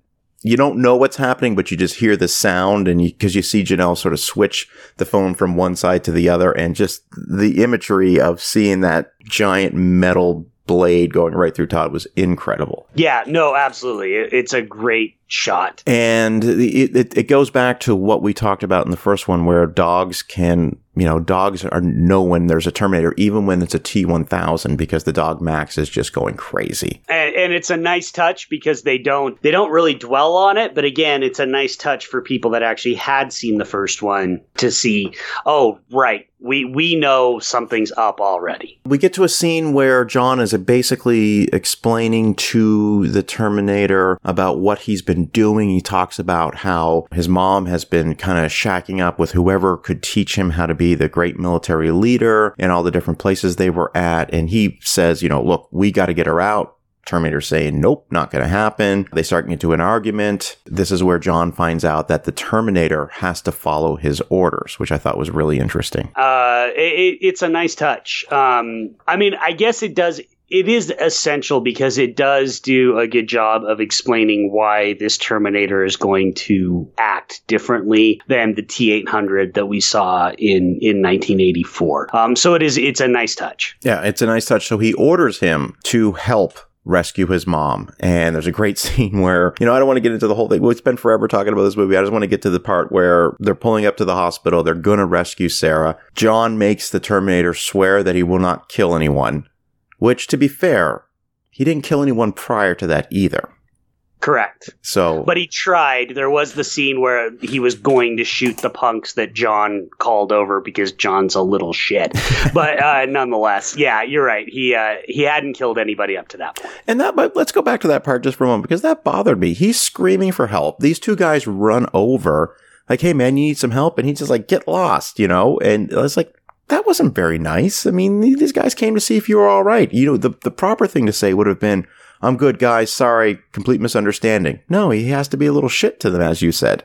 you don't know what's happening, but you just hear the sound, and because you see Janelle sort of switch the phone from one side to the other, and just the imagery of seeing that giant metal blade going right through Todd was incredible. Yeah, no, absolutely. It's a great shot. And it goes back to what we talked about in the first one, where dogs are know when there's a Terminator, even when it's a T-1000, because the dog Max is just going crazy. And it's a nice touch because they don't really dwell on it. But again, it's a nice touch for people that actually had seen the first one to see, oh, right, we know something's up already. We get to a scene where John is basically explaining to the Terminator about what he's been doing. He talks about how his mom has been kind of shacking up with whoever could teach him how to be the great military leader and all the different places they were at. And he says, you know, look, we got to get her out. Terminator's saying, nope, not going to happen. They start getting into an argument. This is where John finds out that the Terminator has to follow his orders, which I thought was really interesting. It's a nice touch. I mean, I guess it does it is essential because it does do a good job of explaining why this Terminator is going to act differently than the T-800 that we saw in 1984. So it's a nice touch. Yeah, it's a nice touch. So he orders him to help rescue his mom. And there's a great scene where, I don't want to get into the whole thing. We've spent forever talking about this movie. I just want to get to the part where they're pulling up to the hospital. They're going to rescue Sarah. John makes the Terminator swear that he will not kill anyone. Which, to be fair, he didn't kill anyone prior to that either. Correct. So, but he tried. There was the scene where he was going to shoot the punks that John called over because John's a little shit. But nonetheless, yeah, you're right. He hadn't killed anybody up to that point. And but let's go back to that part just for a moment because that bothered me. He's screaming for help. These two guys run over like, "Hey man, you need some help?" And he's just like, "Get lost," And it's like, that wasn't very nice. I mean, these guys came to see if you were all right. The proper thing to say would have been, "I'm good, guys. Sorry. Complete misunderstanding." No, he has to be a little shit to them, as you said.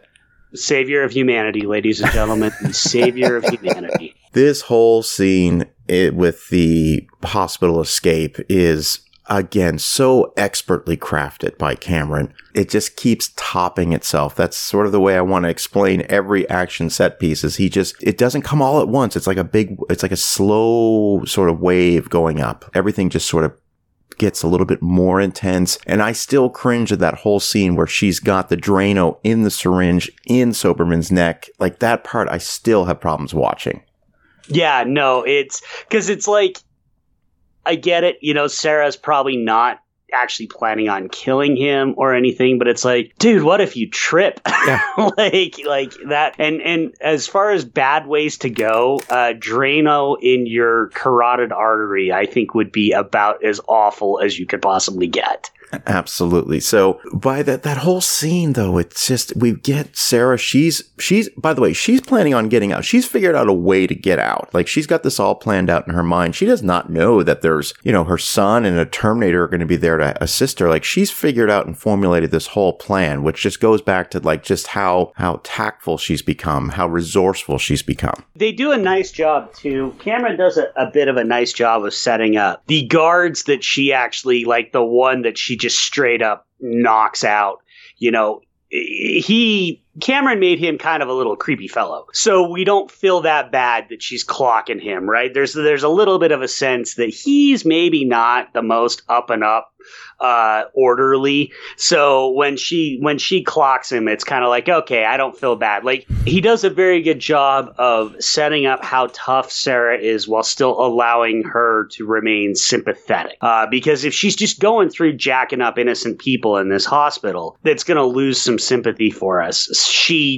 Savior of humanity, ladies and gentlemen. Savior of humanity. This whole scene with the hospital escape is, again, so expertly crafted by Cameron. It just keeps topping itself. That's sort of the way I want to explain every action set piece is it doesn't come all at once. It's like a slow sort of wave going up. Everything just sort of gets a little bit more intense. And I still cringe at that whole scene where she's got the Drano in the syringe in Soberman's neck. Like that part, I still have problems watching. Yeah, no, it's because it's like, I get it. Sarah's probably not actually planning on killing him or anything, but it's like, dude, what if you trip? Yeah. like that. And as far as bad ways to go, Drano in your carotid artery, I think would be about as awful as you could possibly get. Absolutely. So by that whole scene, though, it's just, we get Sarah. She's, by the way, she's planning on getting out. She's figured out a way to get out. Like, she's got this all planned out in her mind. She does not know that there's, her son and a Terminator are going to be there to assist her. Like, she's figured out and formulated this whole plan, which just goes back to like just how tactful she's become, how resourceful she's become. They do a nice job too. Cameron does a bit of a nice job of setting up the guards that she actually, like the one that she just straight up knocks out. Cameron made him kind of a little creepy fellow. So we don't feel that bad that she's clocking him, right? There's a little bit of a sense that he's maybe not the most up and up orderly. So when she clocks him, it's kind of like, okay, I don't feel bad. Like, he does a very good job of setting up how tough Sarah is while still allowing her to remain sympathetic. Because if she's just going through jacking up innocent people in this hospital, that's going to lose some sympathy for us. She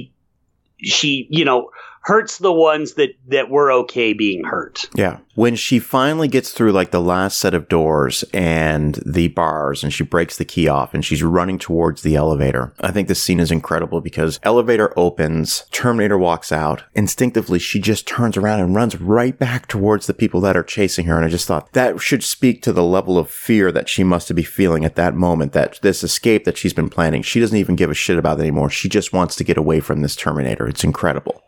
hurts the ones that were okay being hurt. Yeah. When she finally gets through like the last set of doors and the bars and she breaks the key off and she's running towards the elevator. I think this scene is incredible because elevator opens, Terminator walks out. Instinctively, she just turns around and runs right back towards the people that are chasing her. And I just thought that should speak to the level of fear that she must be feeling at that moment, that this escape that she's been planning, she doesn't even give a shit about it anymore. She just wants to get away from this Terminator. It's incredible.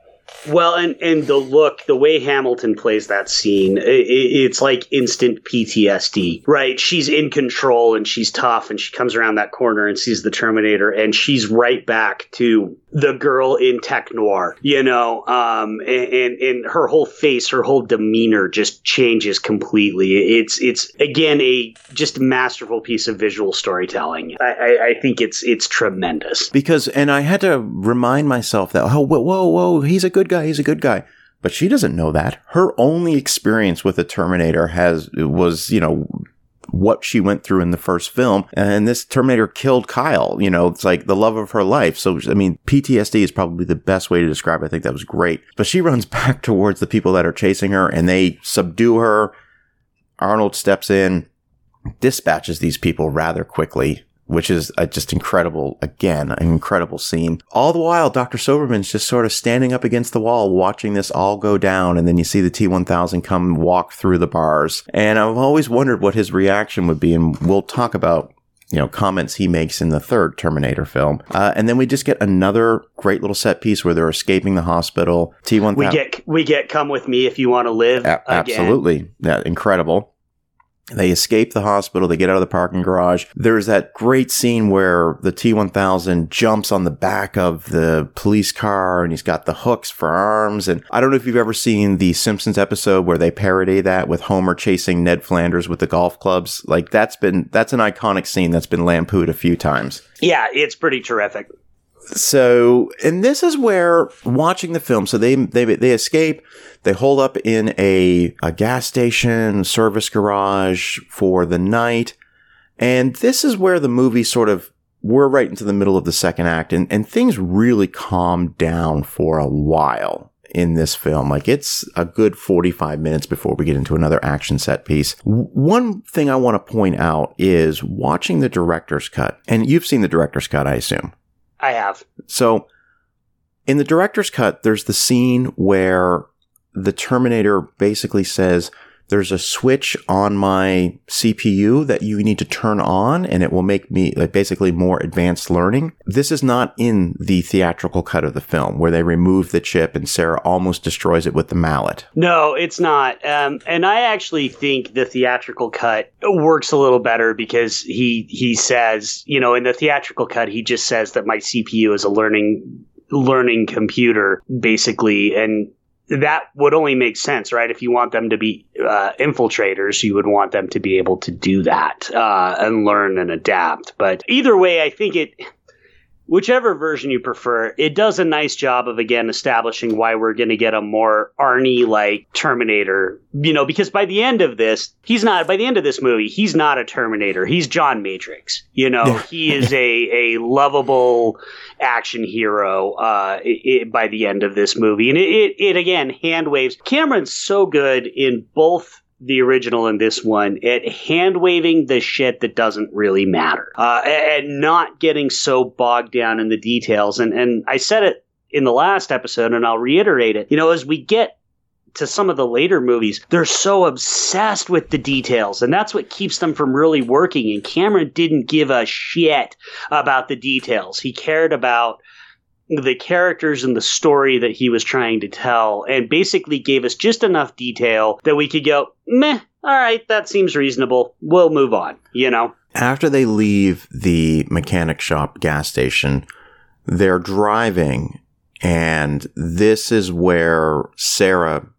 Well, and the look, the way Hamilton plays that scene, it's like instant PTSD, right? She's in control and she's tough and she comes around that corner and sees the Terminator and she's right back to the girl in tech noir, and her whole face, her whole demeanor just changes completely. It's again, a just masterful piece of visual storytelling. I think it's tremendous. Because, and I had to remind myself that, oh, whoa, he's a good guy. He's a good guy. But she doesn't know that. Her only experience with the Terminator was, what she went through in the first film. And this Terminator killed Kyle. It's like the love of her life. So, I mean, PTSD is probably the best way to describe it. I think that was great. But she runs back towards the people that are chasing her and they subdue her. Arnold steps in, dispatches these people rather quickly, which is just incredible, again, an incredible scene. All the while, Dr. Silberman's just sort of standing up against the wall, watching this all go down, and then you see the T-1000 come walk through the bars. And I've always wondered what his reaction would be, and we'll talk about, comments he makes in the third Terminator film. And then we just get another great little set piece where they're escaping the hospital. T-1000. We get Come With Me If You Want to Live. Absolutely. Yeah, incredible. They escape the hospital. They get out of the parking garage. There's that great scene where the T-1000 jumps on the back of the police car and he's got the hooks for arms. And I don't know if you've ever seen the Simpsons episode where they parody that with Homer chasing Ned Flanders with the golf clubs. Like that's an iconic scene that's been lampooned a few times. Yeah, it's pretty terrific. So, and this is where watching the film, so they escape, they hold up in a gas station, service garage for the night, and this is where the movie sort of, we're right into the middle of the second act, and things really calm down for a while in this film. Like, it's a good 45 minutes before we get into another action set piece. One thing I want to point out is watching the director's cut, and you've seen the director's cut, I assume. I have. So, in the director's cut, there's the scene where the Terminator basically says, there's a switch on my CPU that you need to turn on, and it will make me, like, basically more advanced learning. This is not in the theatrical cut of the film, where they remove the chip and Sarah almost destroys it with the mallet. No, it's not. And I actually think the theatrical cut works a little better because he says, you know, in the theatrical cut, he just says that my CPU is a learning computer, basically, and that would only make sense, right? If you want them to be infiltrators, you would want them to be able to do that and learn and adapt. But either way, I think it, whichever version you prefer, it does a nice job of, again, establishing why we're going to get a more Arnie-like Terminator, you know, because by the end of this, by the end of this movie, he's not a Terminator. He's John Matrix, you know, he is a lovable action hero by the end of this movie. And it again, hand waves. Cameron's so good in both the original and this one at hand waving the shit that doesn't really matter and not getting so bogged down in the details. And I said it in the last episode, and I'll reiterate it, you know, as we get to some of the later movies, they're so obsessed with the details, and that's what keeps them from really working. And Cameron didn't give a shit about the details. He cared about the characters and the story that he was trying to tell, and basically gave us just enough detail that we could go, meh, all right, that seems reasonable. We'll move on, you know? After they leave the mechanic shop gas station, they're driving, and this is where Sarah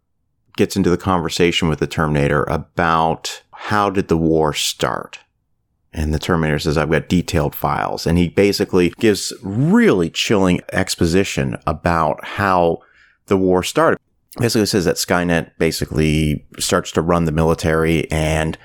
gets into the conversation with the Terminator about how did the war start. And the Terminator says, I've got detailed files. And he basically gives really chilling exposition about how the war started. Basically says that Skynet basically starts to run the military and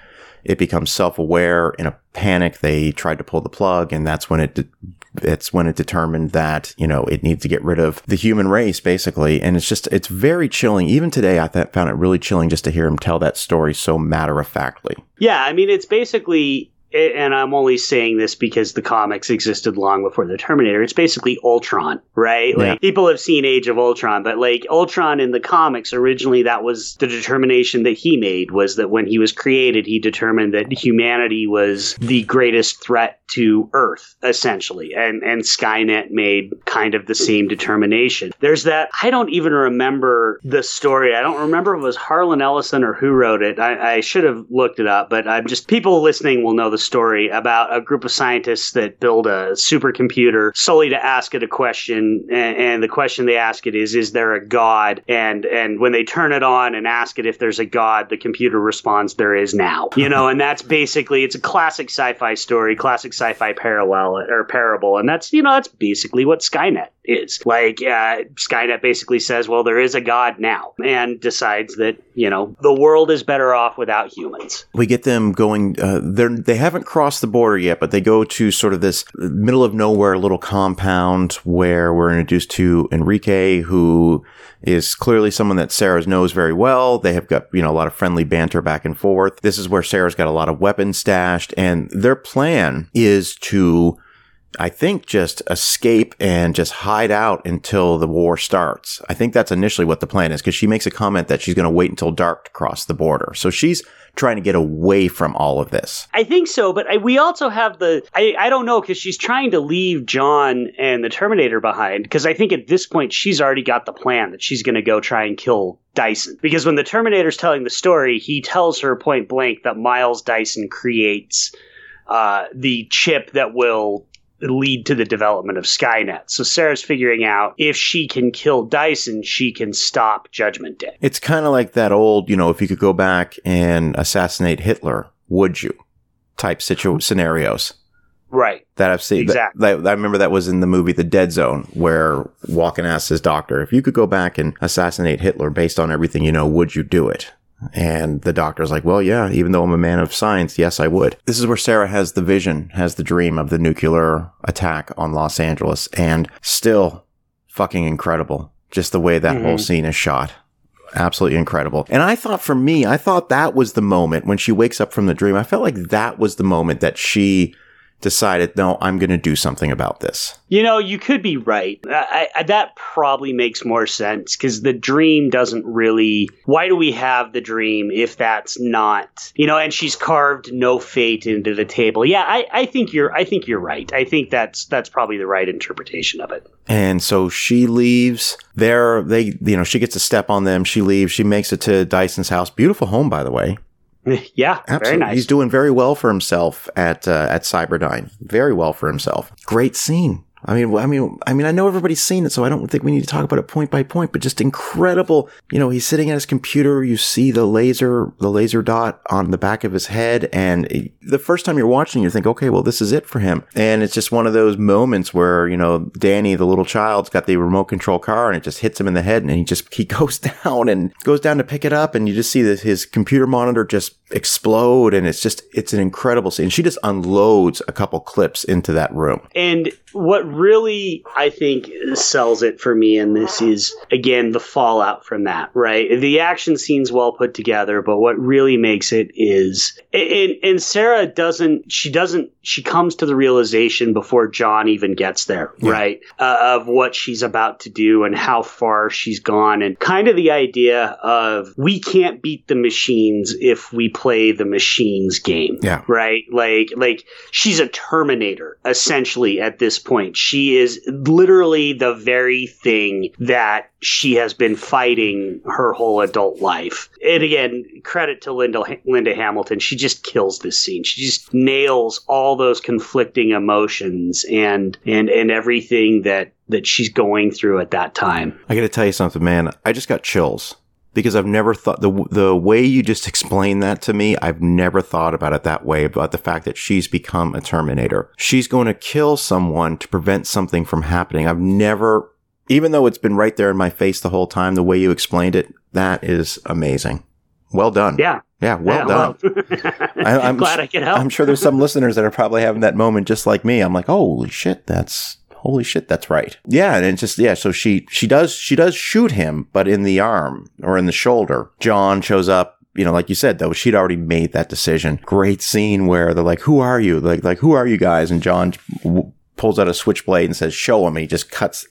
it becomes self-aware. In a panic, they tried to pull the plug, and that's when it determined that, you know, it needs to get rid of the human race, basically. And it's just, it's very chilling. Even today, I found it really chilling just to hear him tell that story so matter-of-factly. Yeah, I mean, it's basically, and I'm only saying this because the comics existed long before the Terminator, it's basically Ultron, right? Yeah. Like, people have seen Age of Ultron, but like Ultron in the comics, originally that was the determination that he made, was that when he was created, he determined that humanity was the greatest threat to Earth, essentially. And Skynet made kind of the same determination. There's that, I don't even remember the story. I don't remember if it was Harlan Ellison or who wrote it. I should have looked it up, but I'm just, people listening will know the story about a group of scientists that build a supercomputer solely to ask it a question, and the question they ask it is there a god? And when they turn it on and ask it if there's a god, the computer responds, there is now. You know, and that's basically, it's a classic sci-fi story, classic sci-fi parallel or parable, and that's, you know, that's basically what Skynet is. Like, Skynet basically says, well, there is a god now, and decides that, you know, the world is better off without humans. We get them going, they have haven't crossed the border yet, but they go to sort of this middle of nowhere little compound where we're introduced to Enrique, who is clearly someone that Sarah knows very well. They have got, you know, a lot of friendly banter back and forth. This is where Sarah's got a lot of weapons stashed, and their plan is to I think, just escape and just hide out until the war starts. I think that's initially what the plan is, because she makes a comment that she's going to wait until dark to cross the border. So she's trying to get away from all of this. I think so, but we also have the... I don't know, because she's trying to leave John and the Terminator behind, because I think at this point she's already got the plan that she's going to go try and kill Dyson. Because when the Terminator's telling the story, he tells her point blank that Miles Dyson creates the chip that will lead to the development of Skynet. So Sarah's figuring out if she can kill Dyson, she can stop Judgment Day. It's kind of like that old, if you could go back and assassinate Hitler, would you? Type scenarios. Right. That I've seen. Exactly. I remember that was in the movie The Dead Zone, where Walken asks his doctor, if you could go back and assassinate Hitler based on everything you know, would you do it? And the doctor's like, well, yeah, even though I'm a man of science, yes, I would. This is where Sarah has the vision, has the dream of the nuclear attack on Los Angeles. And still fucking incredible. Just the way that whole scene is shot. Absolutely incredible. And I thought that was the moment when she wakes up from the dream. I felt like that was the moment that she decided, no, I'm going to do something about this. You could be right. That probably makes more sense, because the dream doesn't really... Why do we have the dream if that's not... and she's carved No Fate into the table. Yeah, I think you're right. I think that's probably the right interpretation of it. And so she leaves. She gets a step on them. She leaves. She makes it to Dyson's house. Beautiful home, by the way. Yeah, absolutely. Very nice. He's doing very well for himself at Cyberdyne. Very well for himself. Great scene. I mean, I know everybody's seen it, so I don't think we need to talk about it point by point. But just incredible. He's sitting at his computer. You see the laser dot on the back of his head, and the first time you're watching, you think, okay, well, this is it for him. And it's just one of those moments where Danny, the little child's got the remote control car, and it just hits him in the head, and he goes down to pick it up, and you just see his computer monitor just explode, and it's an incredible scene. She just unloads a couple clips into that room. And what really, I think, sells it for me in this is, again, the fallout from that, right? The action scene's well put together, but what really makes it is, and Sarah she comes to the realization before John even gets there, yeah, right? Of what she's about to do and how far she's gone, and kind of the idea of, we can't beat the machines if we play the machines game, yeah, right? Like she's a Terminator, essentially, at this point. She is literally the very thing that she has been fighting her whole adult life. And again, credit to Linda Hamilton. She just kills this scene. She just nails all those conflicting emotions and everything that she's going through at that time. I got to tell you something, man. I just got chills. Because I've never thought, the way you just explained that to me, I've never thought about it that way, about the fact that she's become a Terminator. She's going to kill someone to prevent something from happening. I've never, even though it's been right there in my face the whole time, the way you explained it, that is amazing. Well done. Yeah. Yeah, well done. Well. I'm glad I could help. I'm sure there's some listeners that are probably having that moment just like me. I'm like, holy shit, that's right. Yeah, and it's just, yeah, so she does shoot him, but in the arm or in the shoulder. John shows up, like you said, though, she'd already made that decision. Great scene where they're like, who are you? Like who are you guys? And John pulls out a switchblade and says, show him. And he just cuts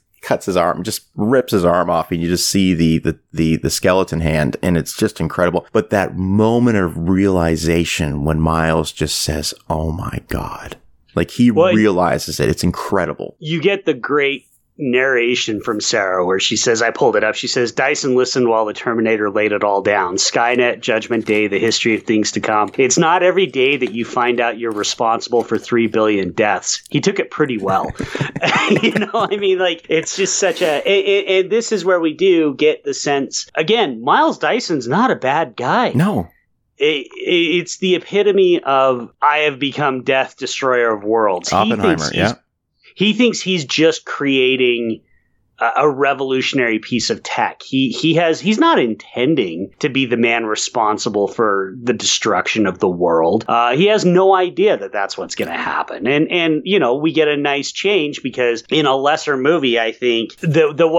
his arm, just rips his arm off, and you just see the skeleton hand, and it's just incredible. But that moment of realization when Miles just says, oh my God. Like, he realizes it. It's incredible. You get the great narration from Sarah where she says, I pulled it up. She says, Dyson listened while the Terminator laid it all down. Skynet, Judgment Day, the history of things to come. It's not every day that you find out you're responsible for 3 billion deaths. He took it pretty well. It's just such a... And this is where we do get the sense... Again, Miles Dyson's not a bad guy. No. It's the epitome of, I have become death, destroyer of worlds. Oppenheimer, yeah. He thinks he's just creating a revolutionary piece of tech. He's not intending to be the man responsible for the destruction of the world. He has no idea that that's what's going to happen. And we get a nice change, because in a lesser movie, I think, that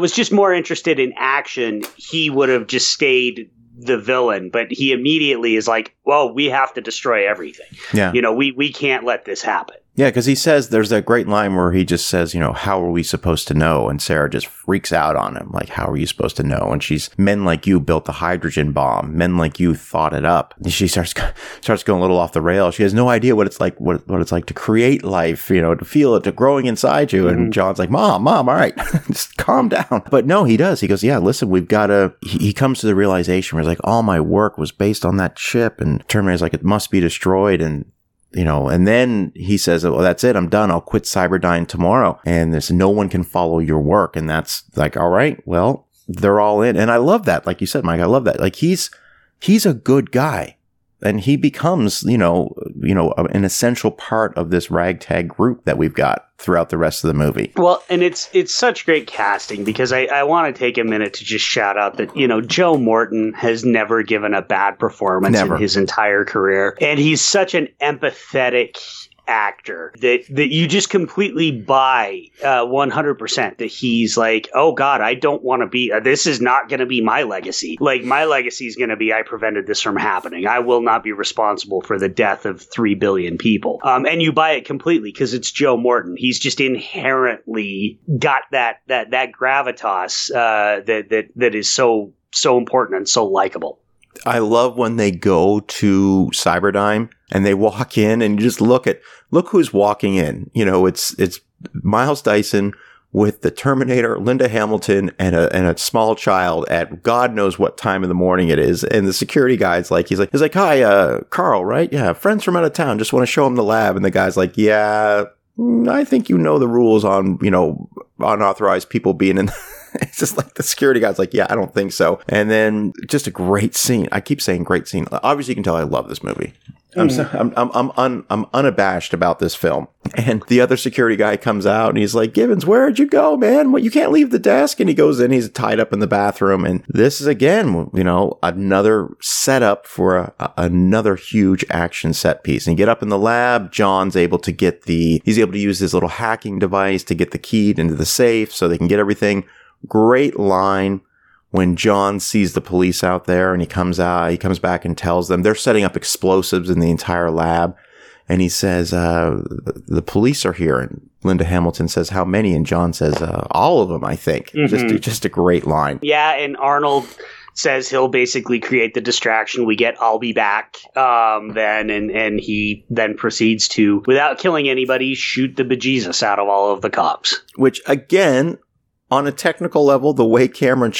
was just more interested in action, he would have just stayed the villain, but he immediately is like, well, we have to destroy everything. Yeah. We can't let this happen. Yeah, because he says, there's that great line where he just says, you know, how are we supposed to know? And Sarah just freaks out on him. Like, how are you supposed to know? And she's, men like you built the hydrogen bomb. Men like you thought it up. And she starts going a little off the rail. She has no idea what it's like, what it's like to create life, you know, to feel it, to growing inside you. Mm-hmm. And John's like, Mom, all right, just calm down. But no, he does. He goes, yeah, listen, we've got to, he comes to the realization where he's like, all my work was based on that chip. And Terminator's like, it must be destroyed. And, you know, and then he says, well, that's it. I'm done. I'll quit Cyberdyne tomorrow. And there's no one can follow your work. And that's like, all right, well, they're all in. And I love that. Like you said, Mike, I love that. Like he's a good guy. And he becomes, you know, an essential part of this ragtag group that we've got throughout the rest of the movie. Well, and it's such great casting, because I want to take a minute to just shout out that, you know, Joe Morton has never given a bad performance in his entire career. And he's such an empathetic actor that you just completely buy 100% that he's like, oh God, I don't want to be, this is not going to be my legacy. Like, my legacy is going to be, I prevented this from happening. I will not be responsible for the death of 3 billion people. And you buy it completely because it's Joe Morton. He's just inherently got that gravitas that is so important and so likable. I love when they go to Cyberdyne and they walk in and you just look who's walking in. You know, it's Miles Dyson with the Terminator, Linda Hamilton, and a small child at God knows what time of the morning it is. And the security guy's like, he's like, hi, Carl, right? Yeah. Friends from out of town. Just want to show him the lab. And the guy's like, yeah, I think you know the rules on, you know, unauthorized people being in the— It's just like the security guy's like, yeah, I don't think so. And then just a great scene. I keep saying great scene. Obviously, you can tell I love this movie. I'm unabashed about this film. And the other security guy comes out and he's like, Gibbons, where'd you go, man? What, you can't leave the desk. And he goes in, he's tied up in the bathroom. And this is, again, you know, another setup for another huge action set piece. And you get up in the lab, John's able to get he's able to use his little hacking device to get the key into the safe so they can get everything. Great line when John sees the police out there and he comes back and tells them they're setting up explosives in the entire lab. And he says, the police are here. And Linda Hamilton says, how many? And John says, all of them, I think. Mm-hmm. Just a great line. Yeah. And Arnold says he'll basically create the distraction. We get, I'll be back then. And he then proceeds to, without killing anybody, shoot the bejesus out of all of the cops. Which, again, on a technical level, the way Cameron,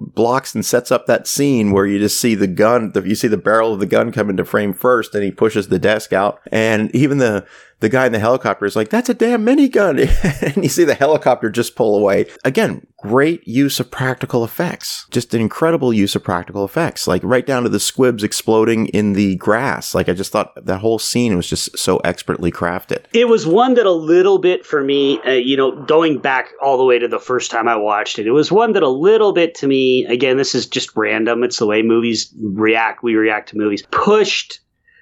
blocks and sets up that scene where you just see the gun, you see the barrel of the gun come into frame first, and he pushes the desk out. And even the guy in the helicopter is like, that's a damn minigun. And you see the helicopter just pull away. Again, great use of practical effects. Just an incredible use of practical effects. Like, right down to the squibs exploding in the grass. Like, I just thought that whole scene was just so expertly crafted. It was one that a little bit for me, going back all the way to the first time I watched it, it was one that a little bit to me, again, this is just random. It's the way movies react. We react to movies. Pushed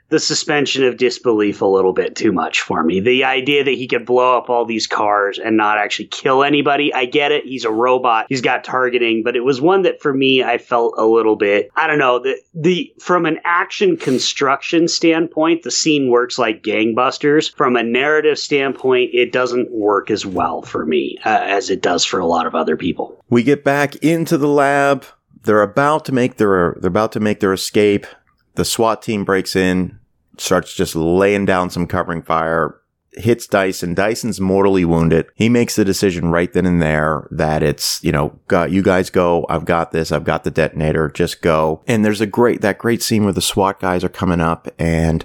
the suspension of disbelief a little bit too much for me. The idea that he could blow up all these cars and not actually kill anybody. I get it. He's a robot. He's got targeting. But it was one that, for me, I felt a little bit, I don't know, the from an action construction standpoint, the scene works like gangbusters. From a narrative standpoint, it doesn't work as well for me as it does for a lot of other people. We get back into the lab. They're about to make their escape. The SWAT team breaks in, starts just laying down some covering fire, hits Dyson. Dyson's mortally wounded. He makes the decision right then and there that it's, you guys go. I've got this. I've got the detonator. Just go. And there's that great scene where the SWAT guys are coming up, and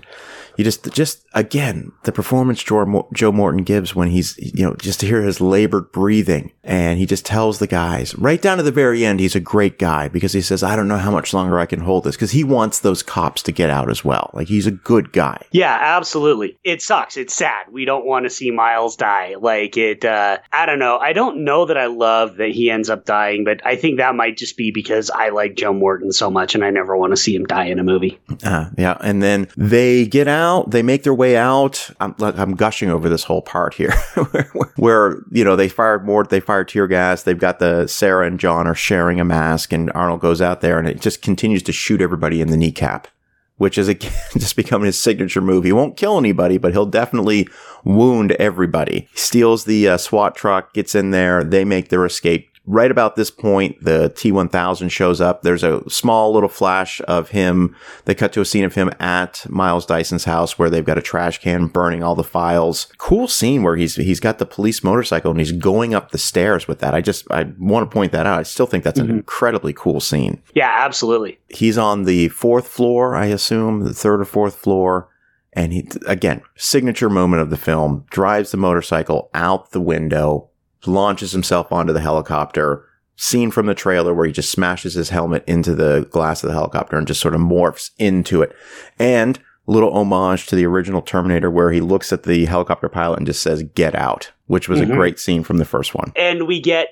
you just again, the performance Joe Morton gives when he's, just to hear his labored breathing. And he just tells the guys right down to the very end, he's a great guy, because he says, I don't know how much longer I can hold this, because he wants those cops to get out as well. Like, he's a good guy. Yeah, absolutely. It sucks. It's sad. We don't want to see Miles die. Like, it, I don't know. I don't know that I love that he ends up dying, but I think that might just be because I like Joe Morton so much and I never want to see him die in a movie. Yeah. And then they get out. They make their way out. I'm gushing over this whole part here, where they fire tear gas. They've got Sarah and John are sharing a mask, and Arnold goes out there and it just continues to shoot everybody in the kneecap. which is again just becoming his signature move. He won't kill anybody, but he'll definitely wound everybody. He steals the SWAT truck, gets in there. They make their escape. Right about this point, the T-1000 shows up. There's a small little flash of him. They cut to a scene of him at Miles Dyson's house where they've got a trash can burning all the files. Cool scene where he's got the police motorcycle and he's going up the stairs with that. I want to point that out. I still think that's an incredibly cool scene. Yeah, absolutely. He's on the fourth floor, I assume, the third or fourth floor. And he, again, signature moment of the film, drives the motorcycle out the window, launches himself onto the helicopter, scene from the trailer where he just smashes his helmet into the glass of the helicopter and just sort of morphs into it. And a little homage to the original Terminator where he looks at the helicopter pilot and just says, "Get out," which was a great scene from the first one. And we get,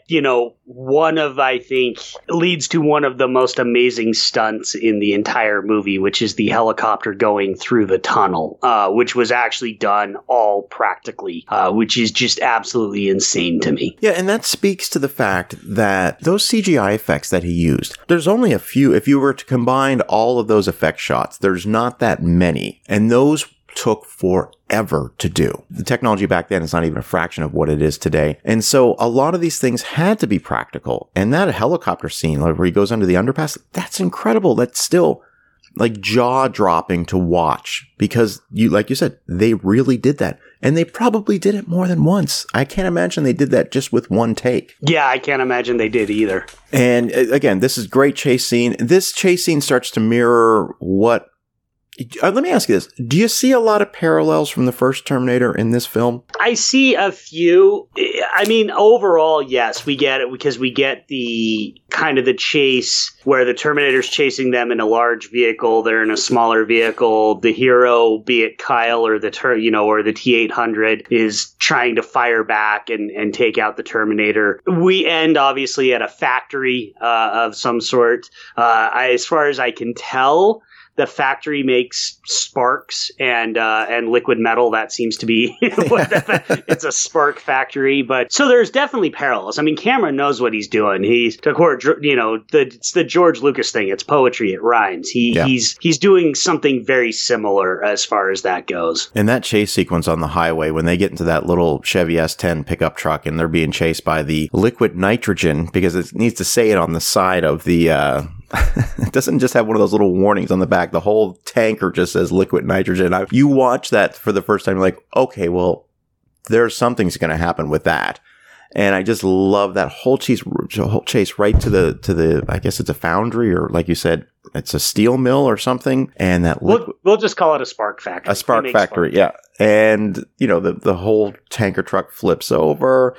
one of, I think, leads to one of the most amazing stunts in the entire movie, which is the helicopter going through the tunnel, which was actually done all practically, which is just absolutely insane to me. Yeah, and that speaks to the fact that those CGI effects that he used, there's only a few. If you were to combine all of those effect shots, there's not that many. And those took forever to do. The technology back then is not even a fraction of what it is today. And so a lot of these things had to be practical. And that helicopter scene where he goes under the underpass, that's incredible. That's still like jaw-dropping to watch because, like you said, they really did that. And they probably did it more than once. I can't imagine they did that just with one take. Yeah, I can't imagine they did either. And again, this is great chase scene. This chase scene starts to mirror what... Let me ask you this. Do you see a lot of parallels from the first Terminator in this film? I see a few. I mean, overall, yes, we get it because we get the kind of the chase where the Terminator's chasing them in a large vehicle. They're in a smaller vehicle. The hero, be it Kyle or the T-800, is trying to fire back and take out the Terminator. We end, obviously, at a factory of some sort. As far as I can tell... The factory makes sparks and liquid metal. That seems to be it's a spark factory. But so there's definitely parallels. I mean, Cameron knows what he's doing. He's to quote, it's the George Lucas thing. It's poetry. It rhymes. He's doing something very similar as far as that goes. And that chase sequence on the highway when they get into that little Chevy S10 pickup truck and they're being chased by the liquid nitrogen, because it needs to say it on the side of the. It doesn't just have one of those little warnings on the back. The whole tanker just says liquid nitrogen. You watch that for the first time, you're like, okay, well, there's something's going to happen with that. And I just love that whole chase right to the, I guess it's a foundry, or like you said, it's a steel mill or something. And that we'll just call it a spark factory. A spark factory, yeah. And, the whole tanker truck flips over.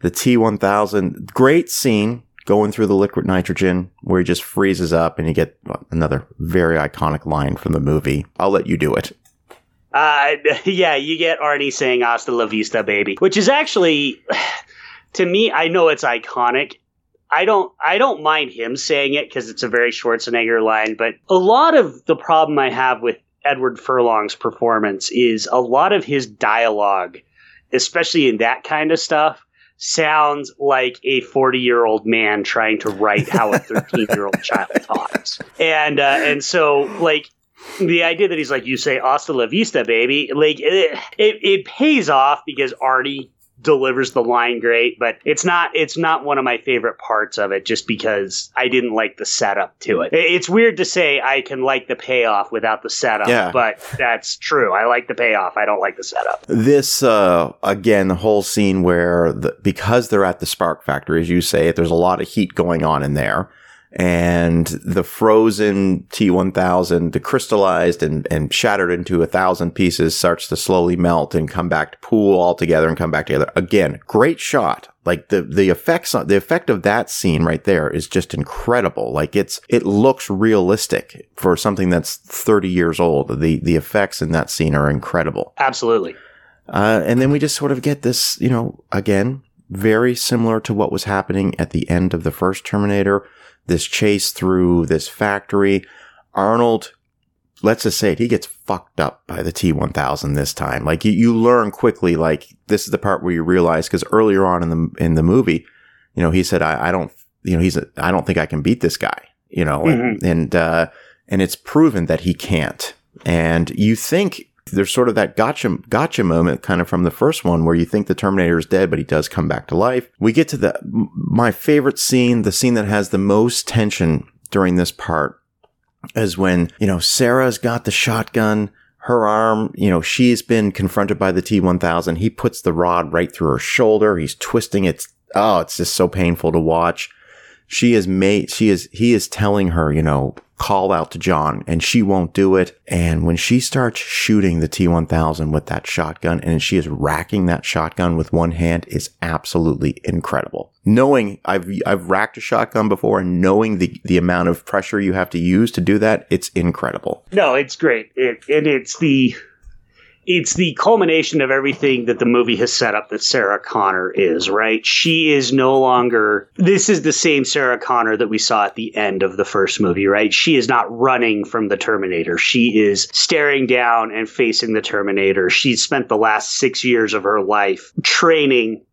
The T-1000, great scene. Going through the liquid nitrogen where he just freezes up, and you get another very iconic line from the movie. I'll let you do it. You get Arnie saying "Hasta la vista, baby," which is actually, to me, I know it's iconic. I don't mind him saying it because it's a very Schwarzenegger line. But a lot of the problem I have with Edward Furlong's performance is a lot of his dialogue, especially in that kind of stuff, sounds like a 40-year-old man trying to write how a 13-year-old child talks. And so, like, the idea that he's like, you say, "Hasta la vista, baby," like, it pays off because Artie delivers the line great, but it's not one of my favorite parts of it just because I didn't like the setup to it. It's weird to say I can like the payoff without the setup, yeah. But that's true. I like the payoff. I don't like the setup. This, again, the whole scene where because they're at the spark factory, as you say, there's a lot of heat going on in there. And the frozen T-1000, decrystallized and shattered into 1,000 pieces, starts to slowly melt and come back to pool all together and come back together. Again, great shot. Like the effect of that scene right there is just incredible. Like it looks realistic for something that's 30 years old. The effects in that scene are incredible. Absolutely. And then we just sort of get this, again, very similar to what was happening at the end of the first Terminator. This chase through this factory. Arnold, let's just say it, he gets fucked up by the T-1000 this time. Like you learn quickly, like this is the part where you realize, because earlier on in the movie, he said, I don't think I can beat this guy, and and it's proven that he can't. And you think there's sort of that gotcha moment kind of from the first one where you think the Terminator is dead, but he does come back to life. We get to my favorite scene, the scene that has the most tension during this part, is when, Sarah's got the shotgun, her arm, she's been confronted by the T-1000. He puts the rod right through her shoulder. He's twisting it. Oh, it's just so painful to watch. He is telling her, call out to John, and she won't do it. And when she starts shooting the T-1000 with that shotgun, and she is racking that shotgun with one hand, is absolutely incredible. Knowing I've racked a shotgun before, and knowing the amount of pressure you have to use to do that, it's incredible. No, it's great. It's the culmination of everything that the movie has set up that Sarah Connor is, right? She is no longer... This is the same Sarah Connor that we saw at the end of the first movie, right? She is not running from the Terminator. She is staring down and facing the Terminator. She's spent the last 6 years of her life training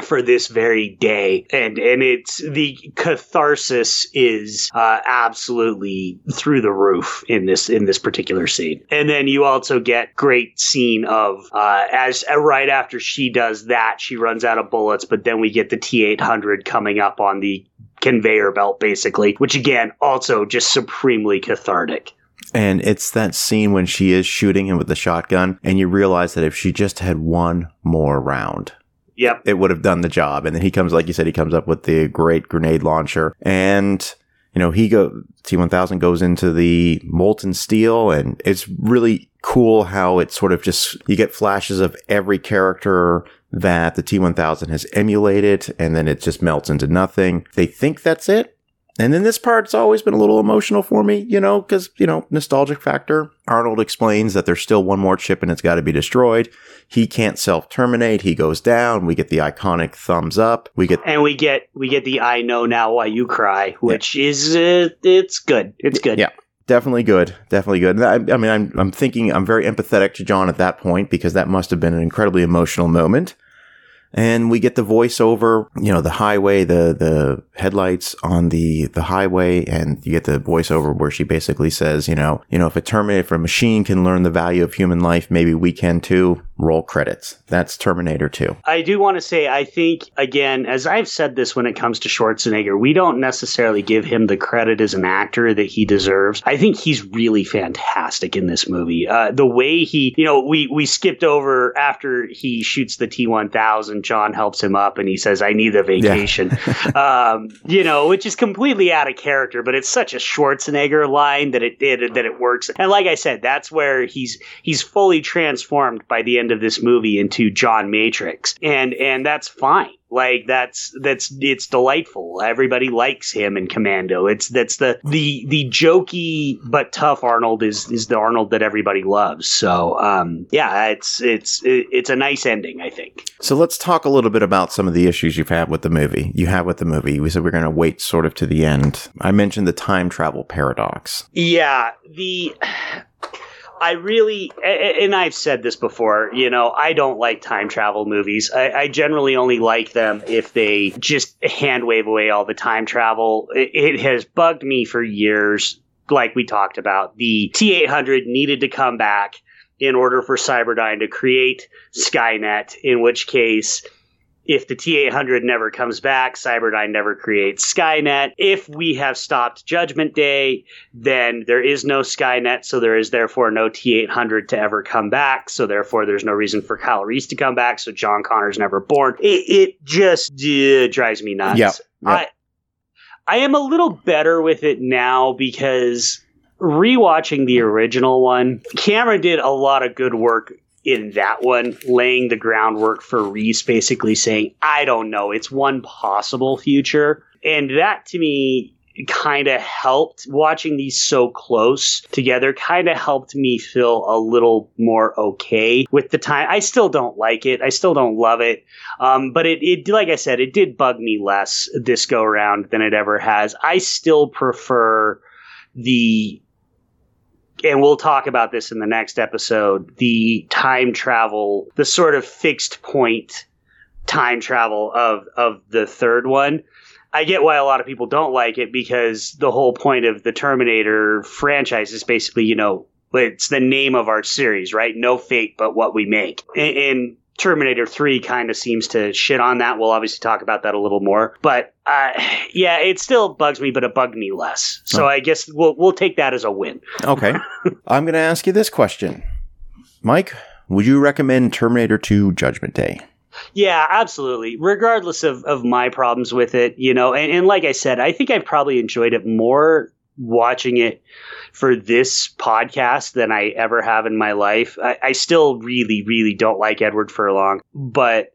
for this very day. And it's the catharsis is absolutely through the roof in this particular scene. And then you also get great scene of as right after she does that, she runs out of bullets, but then we get the T-800 coming up on the conveyor belt, basically, which again, also just supremely cathartic. And it's that scene when she is shooting him with the shotgun, and you realize that if she just had one more round, yep, it would have done the job. And then he comes, like you said, he comes up with the great grenade launcher, and T-1000 goes into the molten steel, and it's really cool how it sort of just, you get flashes of every character that the T-1000 has emulated, and then it just melts into nothing. They think that's it. And then this part's always been a little emotional for me, because, nostalgic factor. Arnold explains that there's still one more chip and it's got to be destroyed. He can't self-terminate. He goes down. We get the iconic thumbs up. We get the I know now why you cry, which is it's good. It's good. Yeah. Definitely good. Definitely good. I mean, I'm thinking I'm very empathetic to John at that point, because that must have been an incredibly emotional moment. And we get the voiceover, the highway, the headlights on the highway, and you get the voiceover where she basically says, if a Terminator, if a machine can learn the value of human life, maybe we can too. Roll credits. That's Terminator 2. I do want to say, I think, again, as I've said this when it comes to Schwarzenegger, we don't necessarily give him the credit as an actor that he deserves. I think he's really fantastic in this movie. The way he, we skipped over after he shoots the T-1000, John helps him up and he says, I need a vacation, yeah. Which is completely out of character, but it's such a Schwarzenegger line that it works. And like I said, that's where he's fully transformed by the end of this movie into John Matrix, and that's fine. Like that's it's delightful. Everybody likes him in Commando. That's the jokey but tough Arnold is the Arnold that everybody loves. So it's a nice ending, I think. So let's talk a little bit about some of the issues you've had with the movie. We said we're going to wait sort of to the end. I mentioned the time travel paradox. Yeah, and I've said this before, I don't like time travel movies. I generally only like them if they just hand wave away all the time travel. It has bugged me for years, like we talked about. The T-800 needed to come back in order for Cyberdyne to create Skynet, in which case... if the T-800 never comes back, Cyberdyne never creates Skynet. If we have stopped Judgment Day, then there is no Skynet, so there is therefore no T-800 to ever come back, so therefore there's no reason for Kyle Reese to come back, so John Connor's never born. It just drives me nuts. Yep. I am a little better with it now because rewatching the original one, Cameron did a lot of good work in that one, laying the groundwork for Reese basically saying, I don't know, it's one possible future. And that to me kind of helped, watching these so close together, kind of helped me feel a little more okay with the time. I still don't like it. I still don't love it. But it, like I said, it did bug me less this go around than it ever has. I still prefer and we'll talk about this in the next episode, the time travel, the sort of fixed point time travel of the third one. I get why a lot of people don't like it, because the whole point of the Terminator franchise is basically, you know, it's the name of our series, right? No fate, but what we make. And Terminator 3 kind of seems to shit on that. We'll obviously talk about that a little more. But yeah, it still bugs me, but it bugged me less. So I guess we'll take that as a win. Okay. I'm going to ask you this question. Mike, would you recommend Terminator 2 Judgment Day? Yeah, absolutely. Regardless of my problems with it, you know, and like I said, I think I've probably enjoyed it more watching it for this podcast than I ever have in my life. I still really, really don't like Edward Furlong, but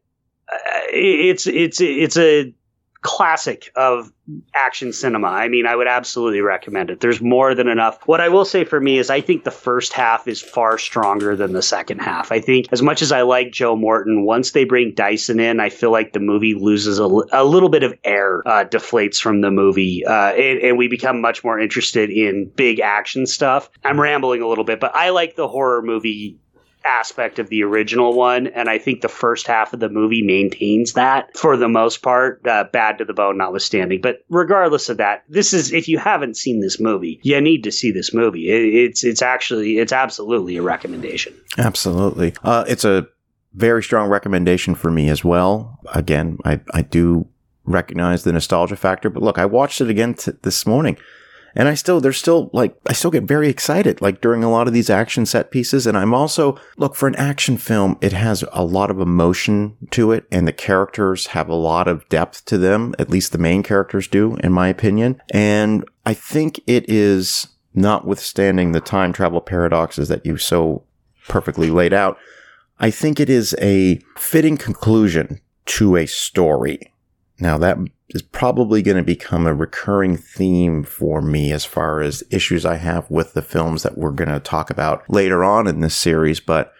it's a classic of action cinema. I mean, I would absolutely recommend it. There's more than enough. What I will say for me is I think the first half is far stronger than the second half. I think as much as I like Joe Morton, once they bring Dyson in, I feel like the movie loses a little bit of air, deflates from the movie, and we become much more interested in big action stuff. I'm rambling a little bit, but I like the horror movie aspect of the original one, and I think the first half of the movie maintains that for the most part, Bad to the Bone notwithstanding. But regardless of that, this is, if you haven't seen this movie, you need to see this movie. It's absolutely a recommendation. Absolutely. It's a very strong recommendation for me as well. Again, I do recognize the nostalgia factor, but look, I watched it again this morning. And I still get very excited, like during a lot of these action set pieces. And I'm also, look, for an action film, it has a lot of emotion to it. And the characters have a lot of depth to them. At least the main characters do, in my opinion. And I think it is, notwithstanding the time travel paradoxes that you so perfectly laid out, I think it is a fitting conclusion to a story. Now, that is probably going to become a recurring theme for me as far as issues I have with the films that we're going to talk about later on in this series. But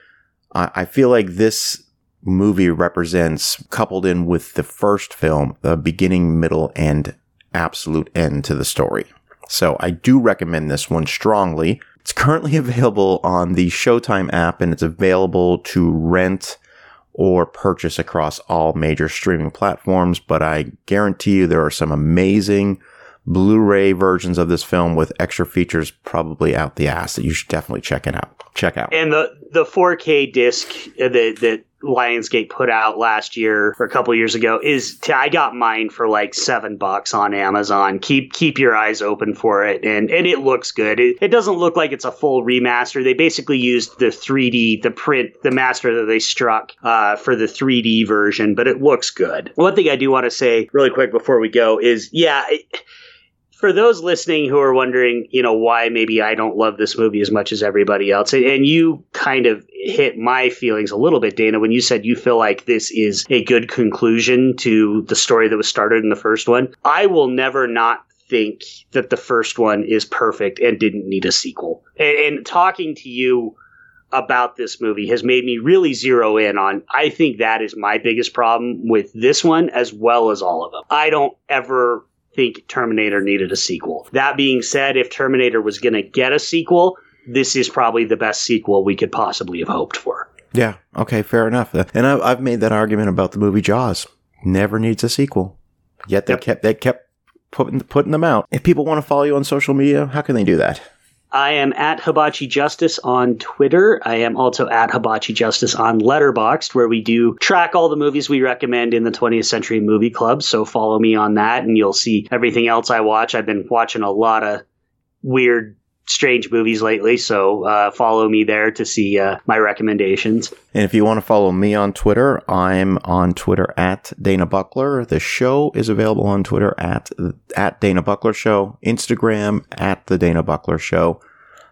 I feel like this movie represents, coupled in with the first film, the beginning, middle, and absolute end to the story. So I do recommend this one strongly. It's currently available on the Showtime app, and it's available to rent or purchase across all major streaming platforms, but I guarantee you there are some amazing Blu-ray versions of this film with extra features probably out the ass that you should definitely check out. And the 4K disc that Lionsgate put out last year or a couple years ago I got mine for like $7 on Amazon. Keep your eyes open for it, and it looks good. It doesn't look like it's a full remaster. They basically used the 3D, the print, the master that they struck for the 3D version, but it looks good. One thing I do want to say really quick before we go is, yeah, for those listening who are wondering, you know, why maybe I don't love this movie as much as everybody else, and you kind of hit my feelings a little bit, Dana, when you said you feel like this is a good conclusion to the story that was started in the first one. I will never not think that the first one is perfect and didn't need a sequel. And talking to you about this movie has made me really zero in on, I think that is my biggest problem with this one as well as all of them. I don't ever think Terminator needed a sequel. That being said, if Terminator was going to get a sequel, this is probably the best sequel we could possibly have hoped for. Yeah. Okay. Fair enough. And I've made that argument about the movie Jaws. Never needs a sequel. Yet they kept putting them out. If people want to follow you on social media, how can they do that? I am at Hibachi Justice on Twitter. I am also at Hibachi Justice on Letterboxd, where we do track all the movies we recommend in the 20th Century Movie Club. So follow me on that, and you'll see everything else I watch. I've been watching a lot of weird, strange movies lately, so follow me there to see my recommendations. And if you want to follow me on Twitter, I'm on Twitter at Dana Buckler. The show is available on Twitter at Dana Buckler Show, Instagram at The Dana Buckler Show.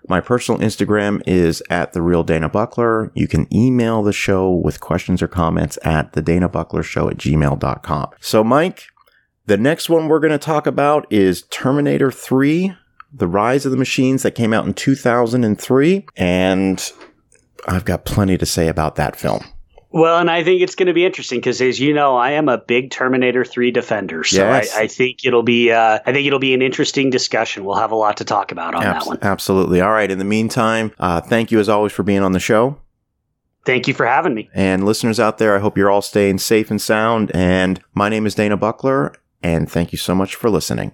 My personal Instagram is at The Real Dana Buckler. You can email the show with questions or comments at thedanabucklershow@gmail.com. So, Mike, the next one we're going to talk about is Terminator 3. The Rise of the Machines, that came out in 2003, and I've got plenty to say about that film. Well, and I think it's going to be interesting because, as you know, I am a big Terminator 3 defender, so yes. I think it'll be an interesting discussion. We'll have a lot to talk about on that one. Absolutely. All right. In the meantime, thank you as always for being on the show. Thank you for having me. And listeners out there, I hope you're all staying safe and sound. And my name is Dana Buckler, and thank you so much for listening.